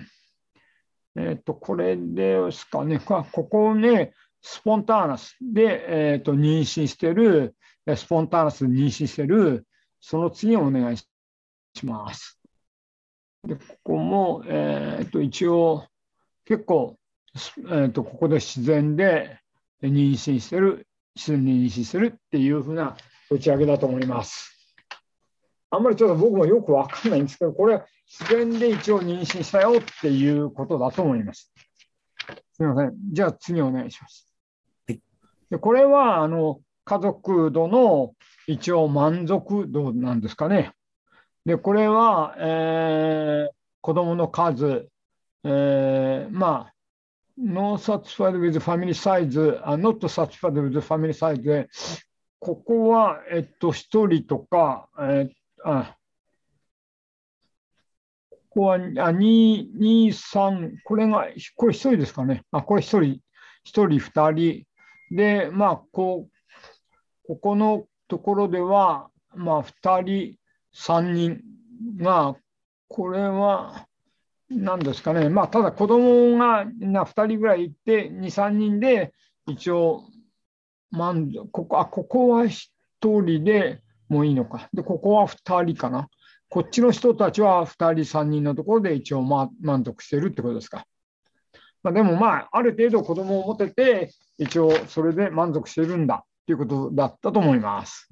えー、っとこれですかね、ここね、スポンターナスで、えー、と妊娠してる、スポンターナスで妊娠してる、その次をお願いします。で、ここも、えー、と一応、結構、えーと、ここで自然で妊娠してる、自然に妊娠してるっていうふうな打ち上げだと思います。あんまりちょっと僕もよくわかんないんですけど、これ、自然で一応妊娠したよっていうことだと思います。すみません。じゃあ次お願いします。でこれはあの家族度の一応満足度なんですかね。でこれは、えー、子どもの数、えー、まあ、not satisfied with family size、not satisfied with family size で、ここは、えっと、ひとりとか、えー、あここはあに、に、さん、これが、これひとりですかね。あ、これひとり、ひとり、ふたり。で、まあ、こう、ここのところでは、まあ、ふたり、さんにんが、これは、何ですかね、まあ、ただ子供がふたりぐらいいて、に、さんにんで、一応、満足、ここ、あ、ここはひとりでもういいのか。で、ここはふたりかな。こっちの人たちはふたり、さんにんのところで一応、ま、満足してるってことですか。まあ、でもまあ、ある程度子供を持てて、一応それで満足してるんだっていうことだったと思います。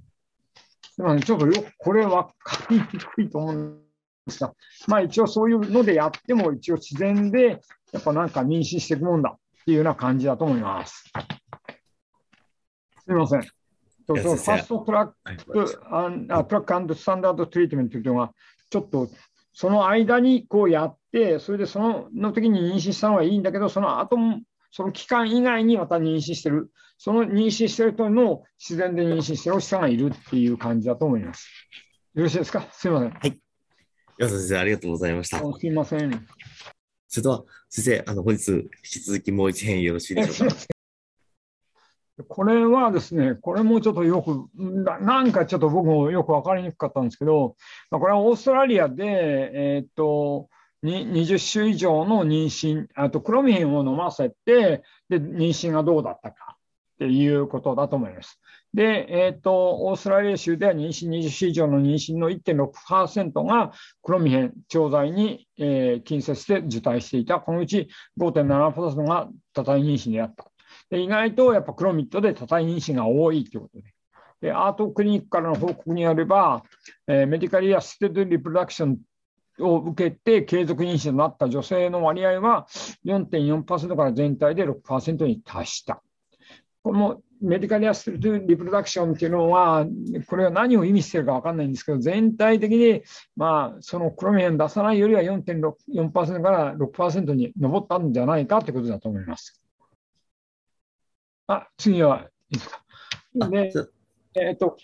でもね、ちょっとよくこれは書きにくいと思うんですが、まあ一応そういうのでやっても一応自然でやっぱなんか妊娠していくもんだっていうような感じだと思います。すみません。ファストトラック、トラック&スタンダードトリートメントというのはちょっとその間にこうやって、それでそのの時に妊娠したのはいいんだけど、その後もその期間以外にまた妊娠してる、その妊娠してる人の自然で妊娠してる人がいるっていう感じだと思います。よろしいですか？すみません。はい。岩佐先生、ありがとうございました。すみません。それでは先生、あの本日引き続きもう一編よろしいでしょうか。これはですね、これもちょっとよく、なんかちょっと僕もよく分かりにくかったんですけど、これはオーストラリアで、えー、っと、にじゅっ種以上の妊娠、あとクロミヘンを飲ませて、で、妊娠がどうだったかっていうことだと思います。で、えー、っと、オーストラリア州では妊娠にじゅっ種以上の妊娠の いってんろくパーセント がクロミヘン調剤に、えー、近接して受胎していた。このうち ごてんななパーセント が多胎妊娠であった。で意外とやっぱクロミッドで多胎妊娠が多いということで。で、アートクリニックからの報告によれば、えー、メディカリアステッドリプロダクションを受けて継続妊娠となった女性の割合は よんてんよんパーセント から全体で ろくパーセント に達した。このメディカリアステッドリプロダクションというのは、これは何を意味しているか分からないんですけど、全体的に、まあ、そのクロミヘン出さないよりは よんてんよんパーセント から ろくパーセント に上ったんじゃないかということだと思います。あ、次はいいですか。で、えっと、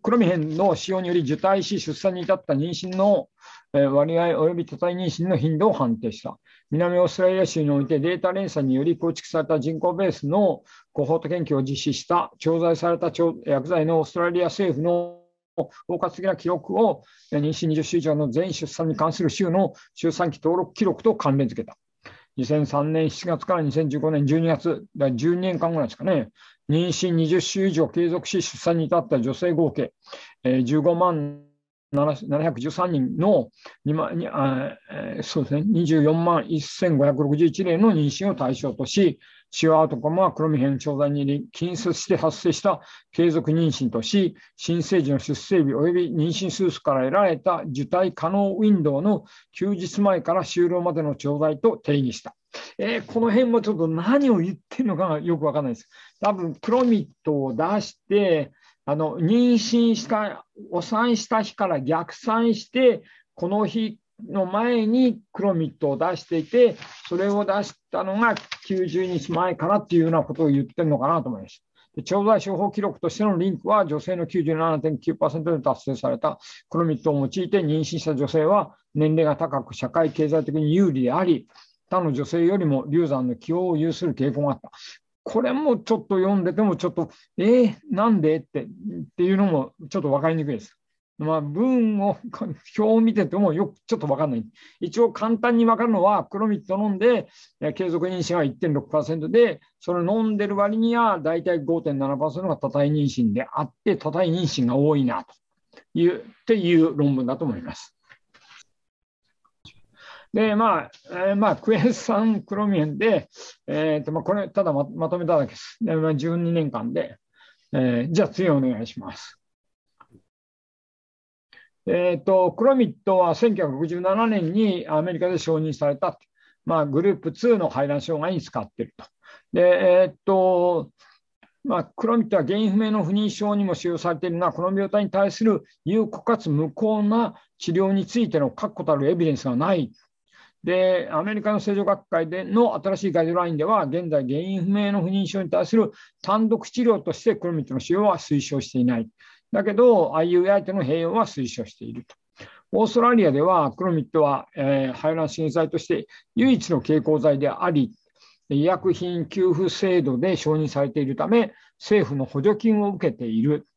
クロミヘンの使用により受胎し出産に至った妊娠の割合及び多胎妊娠の頻度を判定した。南オーストラリア州においてデータ連鎖により構築された人口ベースのコホート研究を実施した。調剤された薬剤のオーストラリア政府の包括的な記録を妊娠にじゅっ種以上の全出産に関する州の周産期登録記録と関連付けた。にせんさんねんしちがつからにせんじゅうごねんじゅうにがつ、じゅうにねんかんぐらいですかね、妊娠にじゅっ種以上継続し出産に至った女性合計、じゅうごまんななひゃくじゅうさんにんのにじゅうよんまんせんごひゃくろくじゅういち例の妊娠を対象とし、使用アウトカムはクロミヘン調剤に近接して発生した継続妊娠とし、新生児の出生日及び妊娠数数から得られた受胎可能ウィンドウのきゅうじつまえから終了までの調剤と定義した。えー、この辺もちょっと何を言ってるのかよく分からないです。多分クロミッドを出して、あの妊娠した、お産した日から逆算して、この日の前に黒ミットを出していて、それを出したのがきゅうじゅうにちまえからっていうようなことを言ってるのかなと思います。調剤処方記録としてのリンクは女性の きゅうじゅうななてんきゅうパーセント で達成されたクロミッドを用いて妊娠した女性は年齢が高く社会経済的に有利であり、他の女性よりも流産の既往を有する傾向があった。これもちょっと読んでてもちょっと、えー、なんでって、っていうのもちょっと分かりにくいです。まあ、文を、表を見ててもよくちょっと分かんない。一応簡単に分かるのは、クロミッド飲んで、継続妊娠は いってんろくパーセント で、それ飲んでる割には大体 ごてんななパーセント が多体妊娠であって、多体妊娠が多いなという、っていう論文だと思います。で、まあ、えー、まあ、クエサンクロミエンで、えーとまあ、これ、ただ ま, まとめただけです。でまあ、じゅうにねんかんで、えー、じゃあ次お願いします。えーと、クロミッドはせんきゅうひゃくろくじゅうななねんにアメリカで承認された、まあ、グループツーの排卵障害に使っていると。で、えーとまあ、クロミッドは原因不明の不妊症にも使用されているが、この病態に対する有効かつ無効な治療についての確固たるエビデンスがない。で、アメリカの正常学会での新しいガイドラインでは、現在原因不明の不妊症に対する単独治療としてクロミッドの使用は推奨していない。だけど、アイユーアイ との併用は推奨していると。オーストラリアでは、クロミッドは、えー、排卵支援剤として唯一の経口剤であり、医薬品給付制度で承認されているため、政府の補助金を受けている。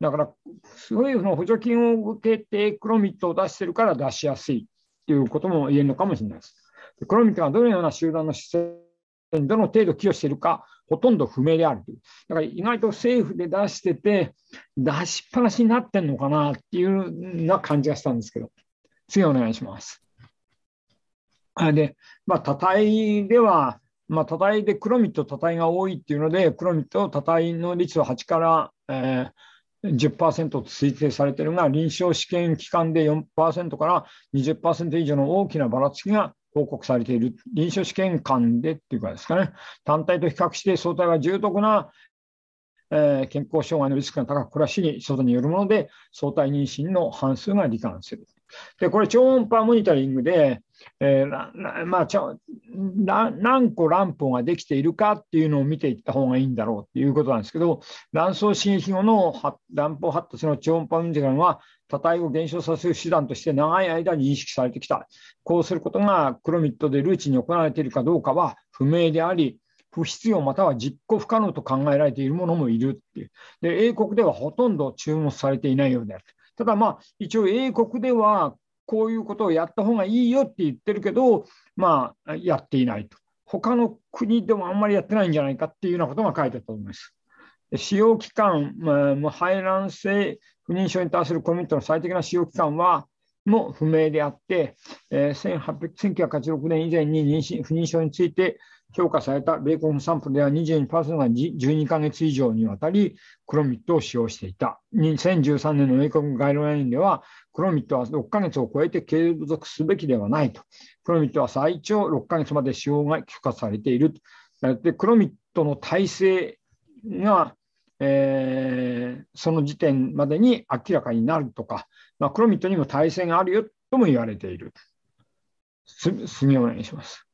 だから、政府の補助金を受けて、クロミッドを出しているから出しやすいということも言えるのかもしれないです。クロミッドがどのような集団の施設どの程度寄与しているか、ほとんど不明であるという。だから意外と政府で出してて、出しっぱなしになってんのかなっていうような感じがしたんですけど、次お願いします。で、まあ、多体では、まあ、多体でクロミッド多体が多いっていうので、クロミッド多体の率ははちから、えー、じゅっパーセント と推定されているが、臨床試験期間で よんパーセント から にじゅっパーセント 以上の大きなばらつきが報告されている。臨床試験官でっていうかですかね、単体と比較して相対は重篤な、えー、健康障害のリスクが高く、これは死に相当によるもので、相対妊娠の半数が罹患する。で、これ超音波モニタリングで、えーまあ、ちょ何個卵胞ができているかっていうのを見ていった方がいいんだろうということなんですけど、卵巣刺激後の卵胞発達の超音波モニタリングは多体を減少させる手段として長い間認識されてきた。こうすることがクロミッドでルーチンに行われているかどうかは不明であり、不必要または実行不可能と考えられているものもいるっていう。で、英国ではほとんど注目されていないようである。ただまあ一応英国ではこういうことをやった方がいいよって言ってるけど、まあやっていないと。他の国でもあんまりやってないんじゃないかっていうようなことが書いてあったと思います。使用期間、排卵性不妊症に対するクロミッドの最適な使用期間はも不明であって、せんきゅうひゃくはちじゅうろくねん以前に妊娠不妊症について評価された米国のサンプルでは にじゅうにパーセント がじゅうにかげつ以上にわたりクロミッドを使用していた。にせんじゅうさんねんの米国ガイドラインでは、クロミッドはろっかげつを超えて継続すべきではないと。クロミッドは最長ろっかげつまで使用が許可されている。で、クロミッドの耐性が、えー、その時点までに明らかになるとか、まあ、クロミッドにも耐性があるよとも言われている。次お願いします。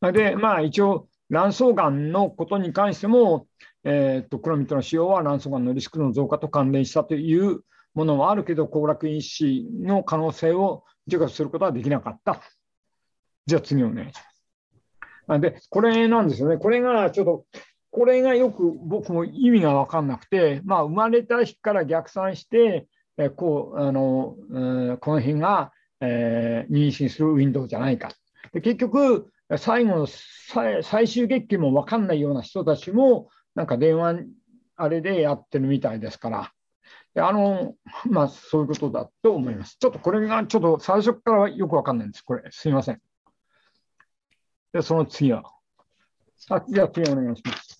で、まあ、一応、卵巣がんのことに関しても、えーと、クロミッドの使用は卵巣がんのリスクの増加と関連したというものはあるけど、高楽因子の可能性を除去することはできなかった。じゃあ次お願いします。で、これなんですよね。これがちょっと、これがよく僕も意味が分かんなくて、まあ、生まれた日から逆算して、えこうあのうん、この辺が、えー、妊娠するウィンドウじゃないか。で、結局最後の最終月経も分かんないような人たちも、なんか電話あれでやってるみたいですから、であのまあ、そういうことだと思います。ちょっとこれがちょっと最初からよく分かんないんです、これ、すみません。で、その次は。あ、じゃあ次お願いします。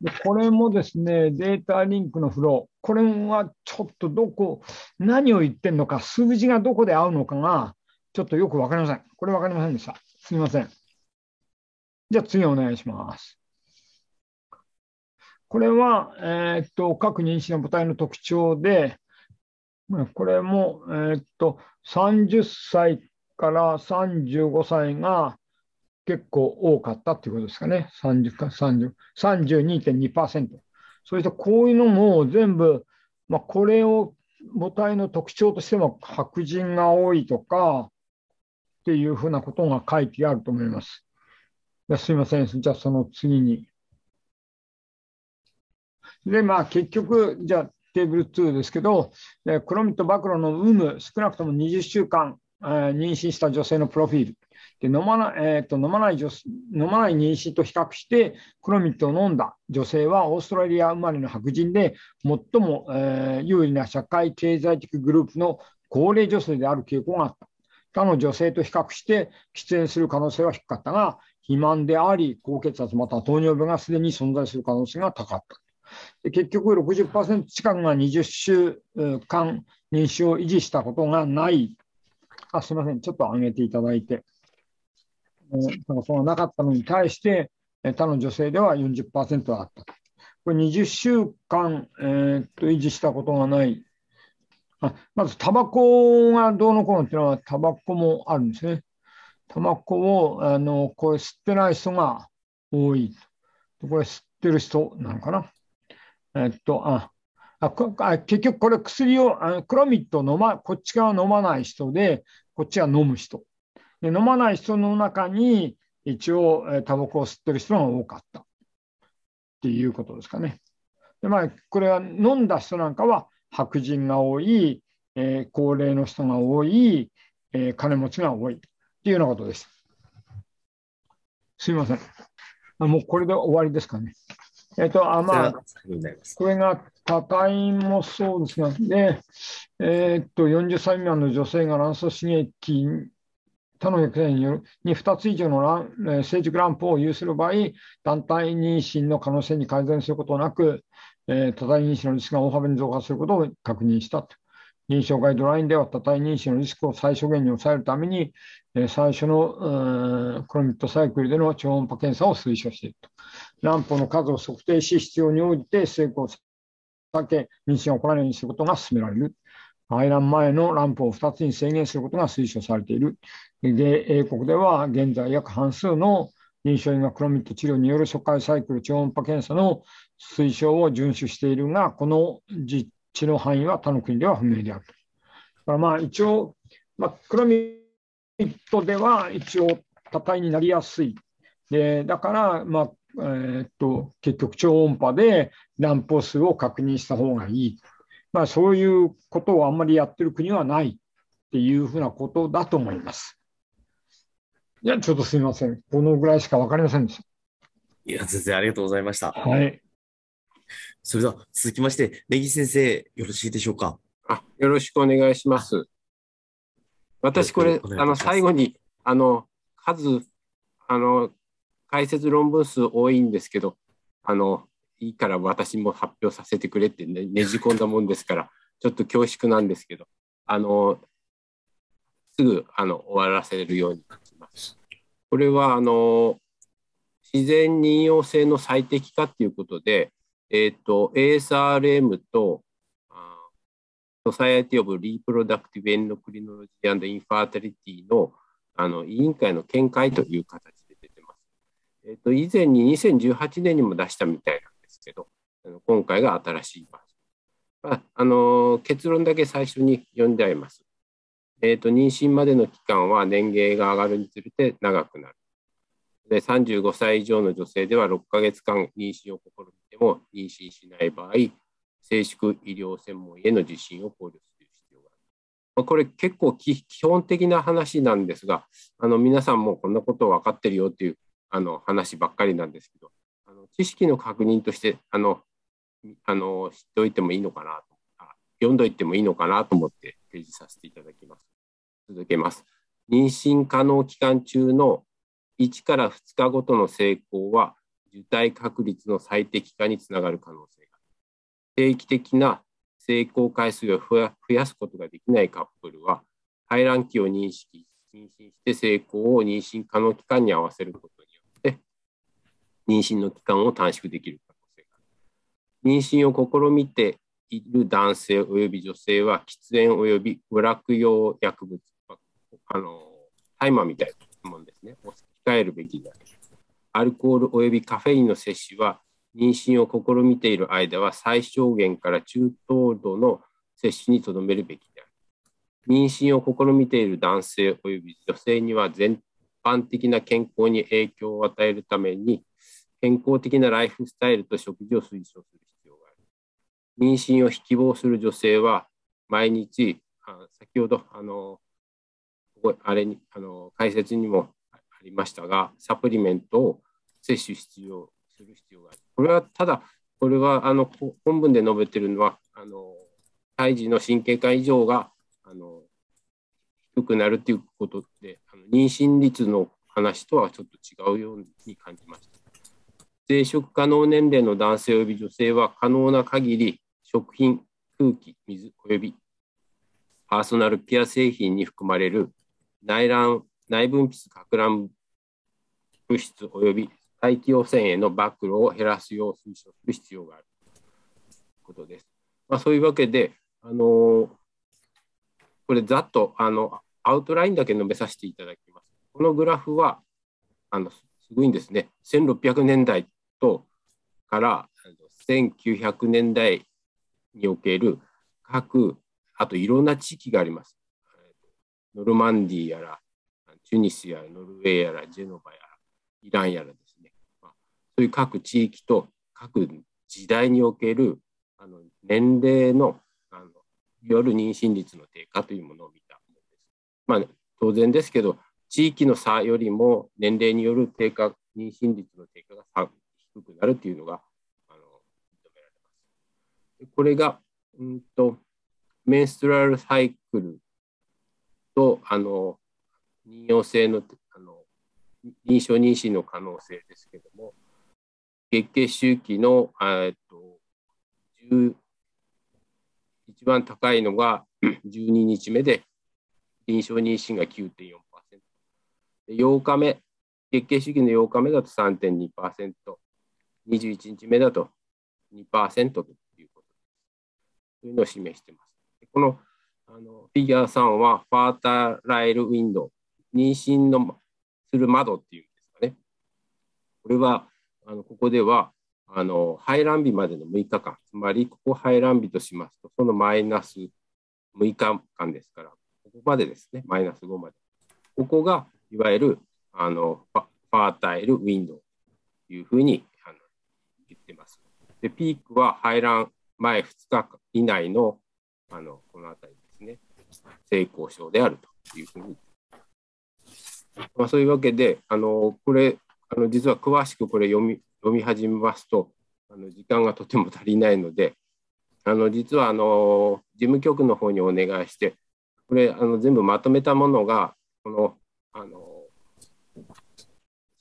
で、これもですね、データリンクのフロー。これはちょっとどこ、何を言ってるのか、数字がどこで合うのかが、ちょっとよく分かりません。これ分かりませんでした。すみません。じゃあ次お願いします。これは、えー、っと各妊娠の母体の特徴で、これも、えーっと、さんじゅっさいからさんじゅうごさいが結構多かったということですかね。さんじゅう、さんじゅう、さんじゅうにてんにパーセント。そしてこういうのも全部、まあ、これを母体の特徴としても白人が多いとかっていうふうなことが書いてあると思います。いや、すいません。じゃあその次に。で、まあ結局、じゃあテーブルツーですけど、クロミとバクロの有無、少なくともにじゅっしゅうかん、えー、妊娠した女性のプロフィール。で飲まない、えー、と飲まない女飲まない妊娠と比較してクロミットを飲んだ女性はオーストラリア生まれの白人で最も、えー、有利な社会経済的グループの高齢女性である傾向があった。他の女性と比較して喫煙する可能性は低かったが、肥満であり高血圧または糖尿病がすでに存在する可能性が高かった。で結局 ろくじゅっパーセント 近くがにじゅっしゅうかん妊娠を維持したことがない。あ、すみません、ちょっと上げていただいて。なんかそのなかったのに対して他の女性では よんじゅっパーセント だった。これにじゅっしゅうかん、えー、っと維持したことがない。あ、まずタバコがどうのこうのっていうのはタバコもあるんですね。タバコをあのこれ吸ってない人が多い。これ吸ってる人なのかな。えー、っとあああ結局これ薬をあクロミット飲まこっち側飲まない人でこっちは飲む人。で飲まない人の中に一応タバコを吸ってる人が多かったっていうことですかね。で、まあ、これは飲んだ人なんかは白人が多い、えー、高齢の人が多い、えー、金持ちが多いっていうようなことです。すいません。あ、もうこれで終わりですかね。えっと、あ、まあ、これが多体もそうですが、ね、えー、っと、よんじゅっさい未満の女性が卵巣刺激他の薬剤によるにふたつ以上の成熟卵胞を有する場合、団体妊娠の可能性に改善することなく、えー、多体妊娠のリスクが大幅に増加することを確認したと。臨床ガイドラインでは多体妊娠のリスクを最小限に抑えるために、えー、最初のクロミッドサイクルでの超音波検査を推奨していると。卵胞の数を測定し、必要に応じて成功を避け、妊娠が起こらないようにすることが進められる。排卵前の卵胞をふたつに制限することが推奨されている。で、英国では現在約半数の臨床医がクロミッド治療による初回サイクル超音波検査の推奨を遵守しているが、この実地の範囲は他の国では不明である。だからまあ一応、まあ、クロミッドでは一応多体になりやすい。でだから、まあえー、っと結局超音波で卵胞数を確認した方がいい。まあ、そういうことをあんまりやってる国はないっていうふうなことだと思います。いや、ちょっとすみません。このぐらいしか分かりませんでした。いや、全然ありがとうございました。はい。それでは続きまして、根木先生、よろしいでしょうか。あ、よろしくお願いします。私、これ、あの最後に、あの数、あの、解説論文数多いんですけど、あの、いいから私も発表させてくれって ね, ねじ込んだもんですからちょっと恐縮なんですけど、あのすぐあの終わらせるように書きます。これはあの自然妊用性の最適化ということで、えー、と エーエスアールエム とソサイエティオブリープロダクティブエンドクリノロジー&インファーティリティ の, あの委員会の見解という形で出てます。えー、と以前ににせんじゅうはちねんにも出したみたいなけど、今回が新しいバージョン。まあ、あの結論だけ最初に読んであります。えーと、妊娠までの期間は年齢が上がるにつれて長くなる。でさんじゅうごさい以上の女性ではろっかげつかん妊娠を試みても妊娠しない場合、静粛医療専門医への受診を考慮する必要がある。まあ、これ結構基本的な話なんですが、あの皆さんもこんなこと分かってるよというあの話ばっかりなんですけど、知識の確認としてあのあの知っておいてもいいのかなと、読んどいてもいいのかなと思って提示させていただきます。続けます。妊娠可能期間中のいちからふつかごとの成功は受胎確率の最適化につながる可能性がある。定期的な成功回数を増や、増やすことができないカップルは排卵期を認識、妊娠して成功を妊娠可能期間に合わせることによって妊娠の期間を短縮できる可能性がある。妊娠を試みている男性および女性は喫煙および娯楽用薬物、あの大麻みたいなものですね、控えるべきである。アルコールおよびカフェインの摂取は妊娠を試みている間は最小限から中等度の摂取にとどめるべきである。妊娠を試みている男性および女性には全般的な健康に影響を与えるために健康的なライフスタイルと食事を推奨する必要がある。妊娠を希望する女性は毎日、あ先ほどあのここあれにあの解説にもありましたが、サプリメントを摂取必要する必要がある。これはただこれはあの本文で述べているのはあの胎児の神経管以上があの低くなるということで、あの妊娠率の話とはちょっと違うように感じました。生殖可能年齢の男性および女性は可能な限り食品、空気、水およびパーソナルケア製品に含まれる内分泌かく乱物質および大気汚染への暴露を減らすよう推奨する必要があるということです。まあ、そういうわけで、あのー、これざっとあのアウトラインだけ述べさせていただきます。このグラフはあのすごいんですね。せんろっぴゃくねんだいとからせんきゅうひゃくねんだいにおける各、あといろんな地域があります。ノルマンディやら、チュニスやら、ノルウェーやら、ジェノバやら、イランやらですね、まあ、そういう各地域と各時代におけるあの年齢のあのいわゆる妊娠率の低下というものを見たものです。まあね、当然ですけど、地域の差よりも年齢による低下、妊娠率の低下が低くなるというのがあの認められます。これがうんとメンストラルサイクルとあの妊用性の、あの臨床妊娠の可能性ですけれども、月経周期のえっと一番高いのがじゅうににちめで臨床妊娠が きゅうてんよんパーセント、 ようかめ、月経周期のようかめだと さんてんにパーセント、 にじゅういちにちめだと にパーセント ということです。というのを示しています。このあのフィギュアさんはファータライルウィンドウ、妊娠のする窓っていうんですかね。これはあのここではあの排卵日までのむいかかん、つまりここ排卵日としますとそのマイナスむいかかんですから、ここまでですね、マイナスごまで、ここがいわゆるあのファータイルウィンドウというふうにあの言ってます。でピークは排卵前ふつか以内のあのこの辺りですね、性交渉であるというふうに、まあ、そういうわけであのこれあの実は詳しくこれ読み読み始めますとあの時間がとても足りないので、あの実はあの事務局の方にお願いして、これあの全部まとめたものがこのあの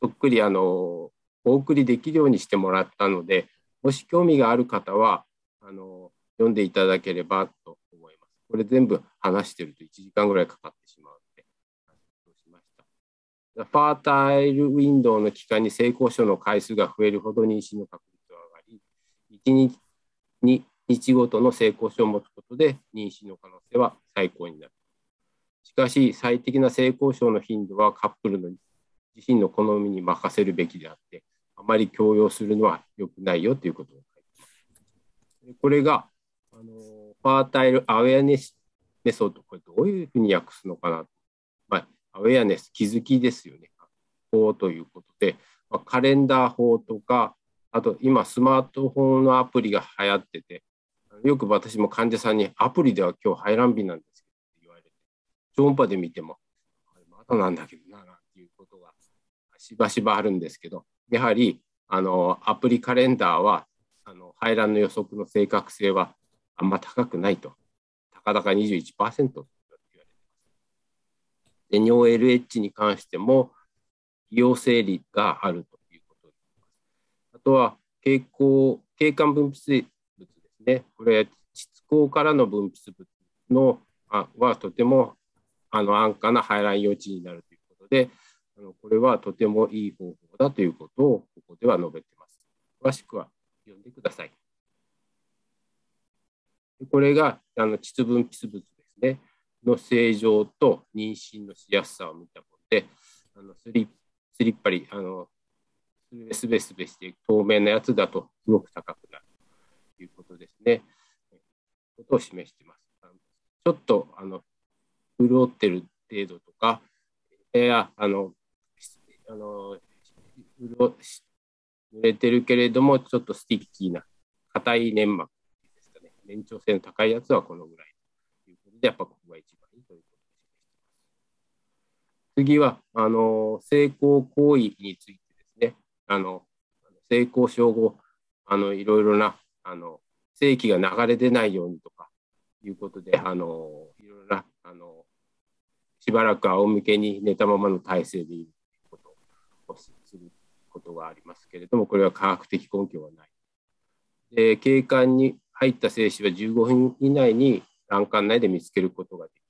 そっくりあのお送りできるようにしてもらったので、もし興味がある方はあの読んでいただければと思います。これ全部話してるといちじかんぐらいかかってしまうので、そうしました。ファータイルウィンドウの期間に性交渉の回数が増えるほど妊娠の確率は上がり、いちにちごとの性交渉を持つことで妊娠の可能性は最高になる。しかし最適な性交渉の頻度はカップルの自身の好みに任せるべきであって、あまり強要するのは良くないよということを書いています。これがあのファータイルアウェアネスメソッド、これどういうふうに訳すのかなと。まあアウェアネス、気づきですよね、法ということで、まあ、カレンダー法とか、あと今スマートフォンのアプリが流行ってて、よく私も患者さんにアプリでは今日排卵日なんですけどって言われて、超音波で見てもあれまだなんだけどなっていうことがしばしばあるんですけど、やはりあのアプリカレンダーはあの排卵の予測の正確性はあんま高くないと、高々 にじゅういちパーセント と。で尿 エルエイチ に関しても異様生理があるということです。あとは経口経管分泌物ですね。これ膣口からの分泌物のあはとてもあの安価な排卵用地になるということで、あのこれはとてもいい方法だということをここでは述べています。詳しくは読んでください。これがあの膣分泌物ですねの正常と妊娠のしやすさを見たもので、あの ス, リスリッパリあのスベスベしていく透明なやつだとすごく高くなるということですね、ことを示しています。ちょっとあの潤ってる程度とか、いやあのあの潤し濡れてるけれどもちょっとスティッキーな硬い粘膜ですかね、粘着性の高いやつはこのぐらいということで、やっぱここが一番いいということです。次はあの性交行為についてですね、あの性交症後あのいろいろなあの精液が流れ出ないようにとかいうことで、あのいろいろなあのしばらく仰向けに寝たままの体勢でいることをすることがありますけれども、これは科学的根拠はない。で、経管に入った精子はじゅうごふん以内に卵管内で見つけることができる。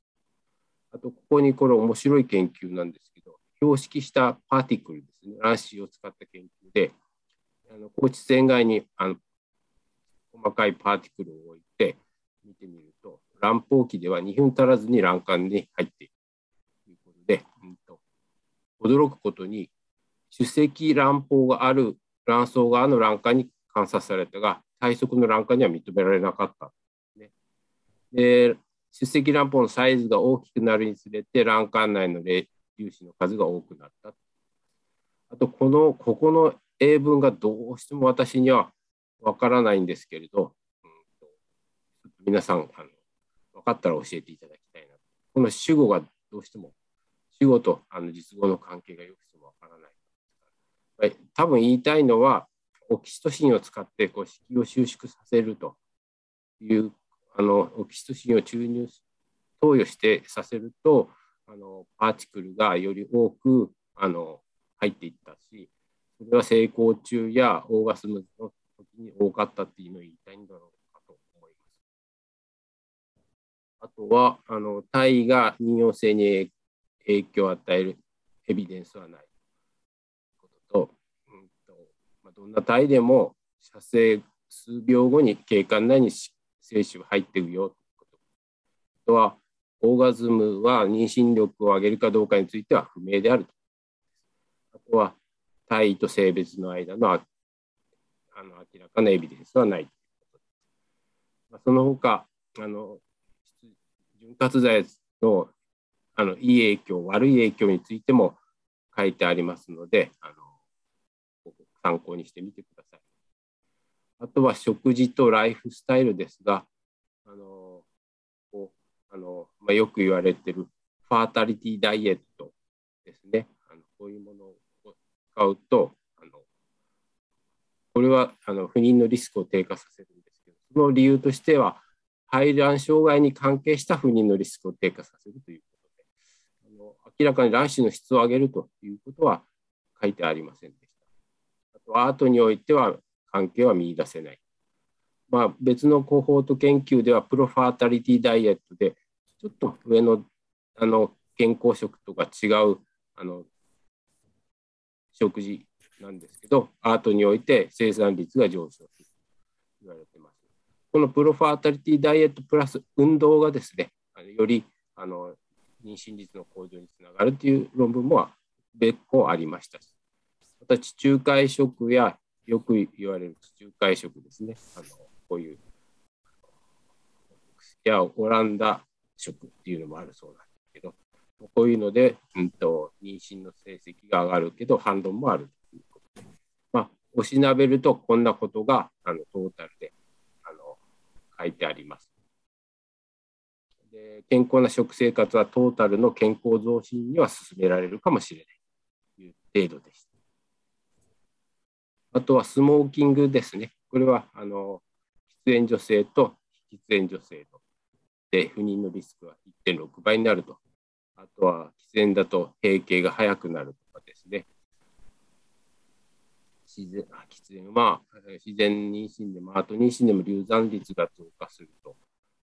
あとここにこれ面白い研究なんですけど、標識したパーティクルですね、卵子を使った研究で、あの放置腺外にあの細かいパーティクルを置いて見てみると、卵胞期ではにふん足らずに卵管に入っているということで、うんと、驚くことに主石卵胞がある卵巣側の卵管に観察されたが、体側の卵管には認められなかったんですね。で、主石卵胞のサイズが大きくなるにつれて卵管内の粒子の数が多くなった。あとこのここの英文がどうしても私にはわからないんですけれど、うん、ちょっと皆さんあの分かったら教えていただきたいな。この主語がどうしても、主語とあの実語の関係がよくてもわからない。多分言いたいのは、オキシトシンを使ってこう子宮を収縮させるというあのオキシトシンを注入投与してさせると、あのパーティクルがより多くあの入っていったし、それは性交中やオーガスムの時に多かったっていうのを言いたいんだろうかと思います。あとはあの体位が妊用性に影響を与えるエビデンスはないことと、うんとまあ、どんな体位でも射精数秒後に経管内に精子が入っているよということ。あとはオーガズムは妊娠力を上げるかどうかについては不明であると。あとは体位と性別の間のあの明らかなエビデンスはないということです。まあ、その他あの潤滑剤の、あのいい影響悪い影響についても書いてありますので、あの参考にしてみてください。あとは食事とライフスタイルですが、あのこうあの、まあ、よく言われているファータリティダイエットですね、あのこういうものを使うと、これはあの不妊のリスクを低下させるんですけど、その理由としては排卵障害に関係した不妊のリスクを低下させるということで、あの明らかに卵子の質を上げるということは書いてありませんでした。あとはアートにおいては関係は見出せない。まあ、別のコホート研究ではプロファータリティダイエットでちょっと上 の, あの健康食とか違うあの食事なんですけど、アートにおいて生産率が上昇すると言われています。このプロファータリティダイエットプラス運動がですね、あのよりあの妊娠率の向上につながるという論文も別個ありましたし、また地中海食やよく言われる地中海食ですね、あのこういういやオランダ食っていうのもあるそうなんですけど、こういうので、うん、と妊娠の成績が上がるけど反論もある。おしなべるとこんなことがあのトータルであの書いてあります。で、健康な食生活はトータルの健康増進には進められるかもしれないという程度です。あとはスモーキングですね。これはあの喫煙女性と非喫煙女性で不妊のリスクは いってんろく 倍になると。あとは喫煙だと閉経が早くなるとかですね。自然喫煙は自然妊娠でもあと妊娠でも流産率が増加すると。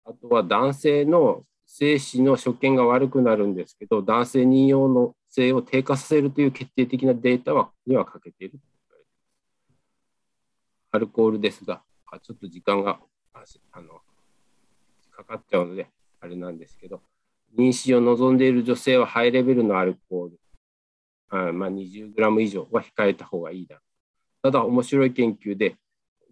あとは男性の精子の所見が悪くなるんですけど、男性妊用の性を低下させるという決定的なデータはここには欠けている。アルコールですが、ちょっと時間があのかかっちゃうのであれなんですけど、妊娠を望んでいる女性はハイレベルのアルコール、あーまあ、にじゅうグラム 以上は控えた方がいいだろう。ただ面白い研究で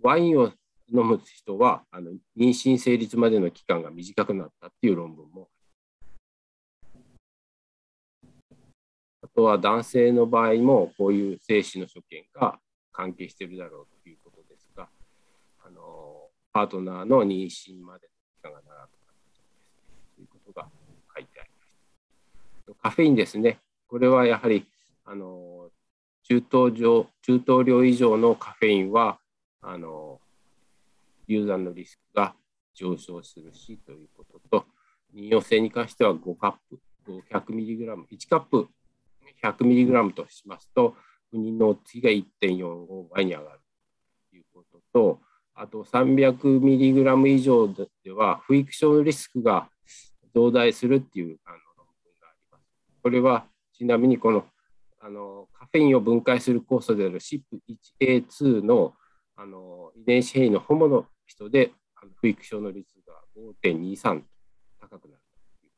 ワインを飲む人はあの妊娠成立までの期間が短くなったっていう論文も。あとは男性の場合もこういう精子の所見が関係しているだろうということですが、あのパートナーの妊娠までの期間が長くなったということが書いてあります。カフェインですね、これはやはりあの中等上、中等量以上のカフェインはあの流産のリスクが上昇するしということと、妊用性に関してはごカップごひゃくミリグラム、いちカップひゃくミリグラムとしますと不妊のおつきが いってんよんごばいに上がるということと、あと さんびゃくミリグラム 以上では不育症のリスクが増大するっていうあの論文があります。これはちなみにこのあのカフェインを分解する酵素である シップワンエーツー のあの遺伝子変異のホモの人で不育症の率が ごてんにさん 高くなるとい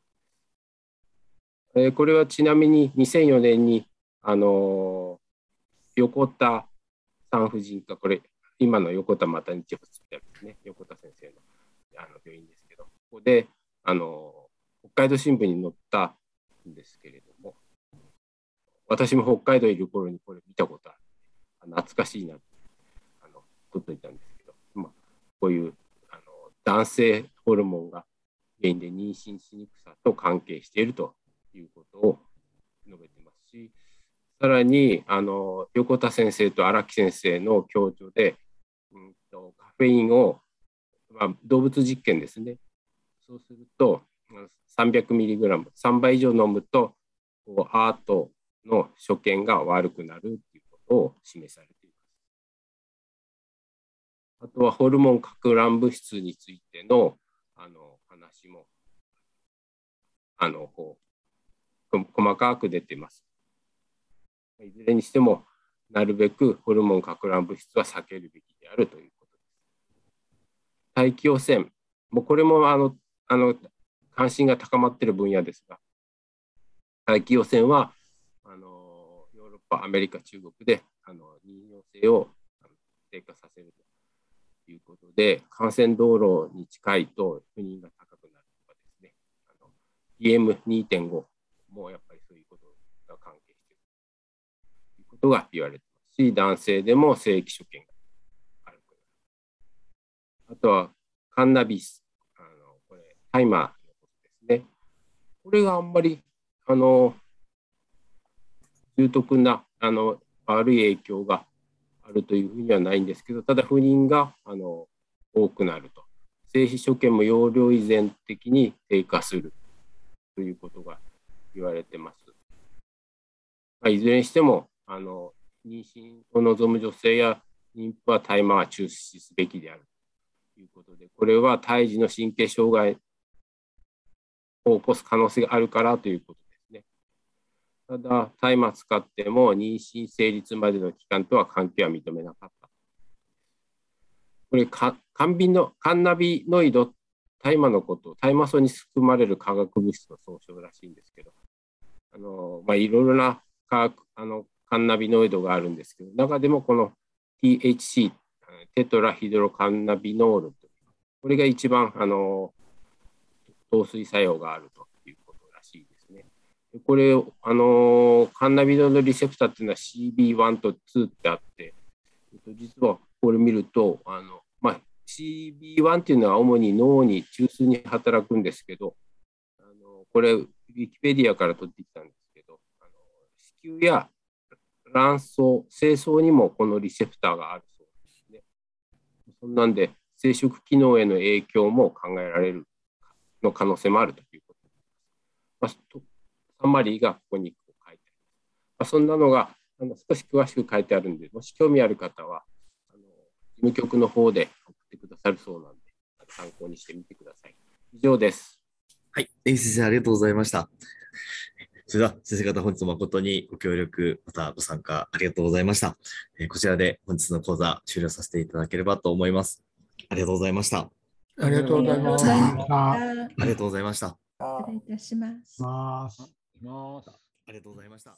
う。これはちなみににせんよねんにあの横田産婦人科、これ今の横田マタニティホスピタルですね、横田先生のあの病院ですけど、ここであの北海道新聞に載ったんですけれども、私も北海道にいる頃にこれ見たことある、懐かしいなと取っていたんですけど、まあ、こういうあの男性ホルモンが原因で妊娠しにくさと関係しているということを述べてますし、さらにあの横田先生と荒木先生の共著で、うん、とカフェインを、まあ、動物実験ですね、そうすると さんびゃくミリグラム さんばい以上飲むとこうアートの所見が悪くなるということを示されています。あとはホルモン攪乱物質について の, あの話もあのこう細かく出ています。いずれにしてもなるべくホルモン攪乱物質は避けるべきであるということです。大気汚染、もうこれもあのあの関心が高まっている分野ですが、大気汚染はあのヨーロッパ、アメリカ、中国であの妊用性を低下させるということで、幹線道路に近いと不妊が高くなるとかですね、ピーエムにーてんご もやっぱりそういうことが関係しているということが言われていますし、男性でも性器所見がある。あとはカンナビス、あのこれタイマーのことですね。これがあんまりあの重篤なあの悪い影響があるというふうにはないんですけど、ただ不妊があの多くなると、精子所見も容量依然的に低下するということが言われてます。まあ、いずれにしてもあの妊娠を望む女性や妊婦は大麻は中止すべきであるということで、これは胎児の神経障害を起こす可能性があるからということですね。ただ大麻使っても妊娠成立までの期間とは関係は認めなかった。これか甘ビのカンナビノイド、大麻のこと、大麻素に含まれる化学物質の総称らしいんですけど、あの、まあ、いろいろな化学あのカンナビノイドがあるんですけど、中でもこの ティーエイチシー テトラヒドロカンナビノールという、これが一番あの糖水作用があるということらしいですね。これあのカンナビノイドリセプターっていうのは シービーワン とツーってあって、実はこれ見るとあの、まあ、シービーワン っていうのは主に脳に中枢に働くんですけど、あのこれウィキペディアから取ってきたんですけど、あの子宮や卵巣、精巣にもこのリセプターがあるそうですね。そんなんで生殖機能への影響も考えられるの可能性もあるということです。まあ、サマリーがここに書いてあります。まあ、そんなのがあの少し詳しく書いてあるんで、もし興味ある方はあの事務局の方で送ってくださるそうなんで、参考にしてみてください。以上です。はい、江口先生ありがとうございました。それでは先生方、本日も誠にご協力、またご参加ありがとうございました。えー、こちらで本日の講座終了させていただければと思います。ありがとうございました。ありがとうございます。ありがとうございました。失礼いたします。ありがとうございました。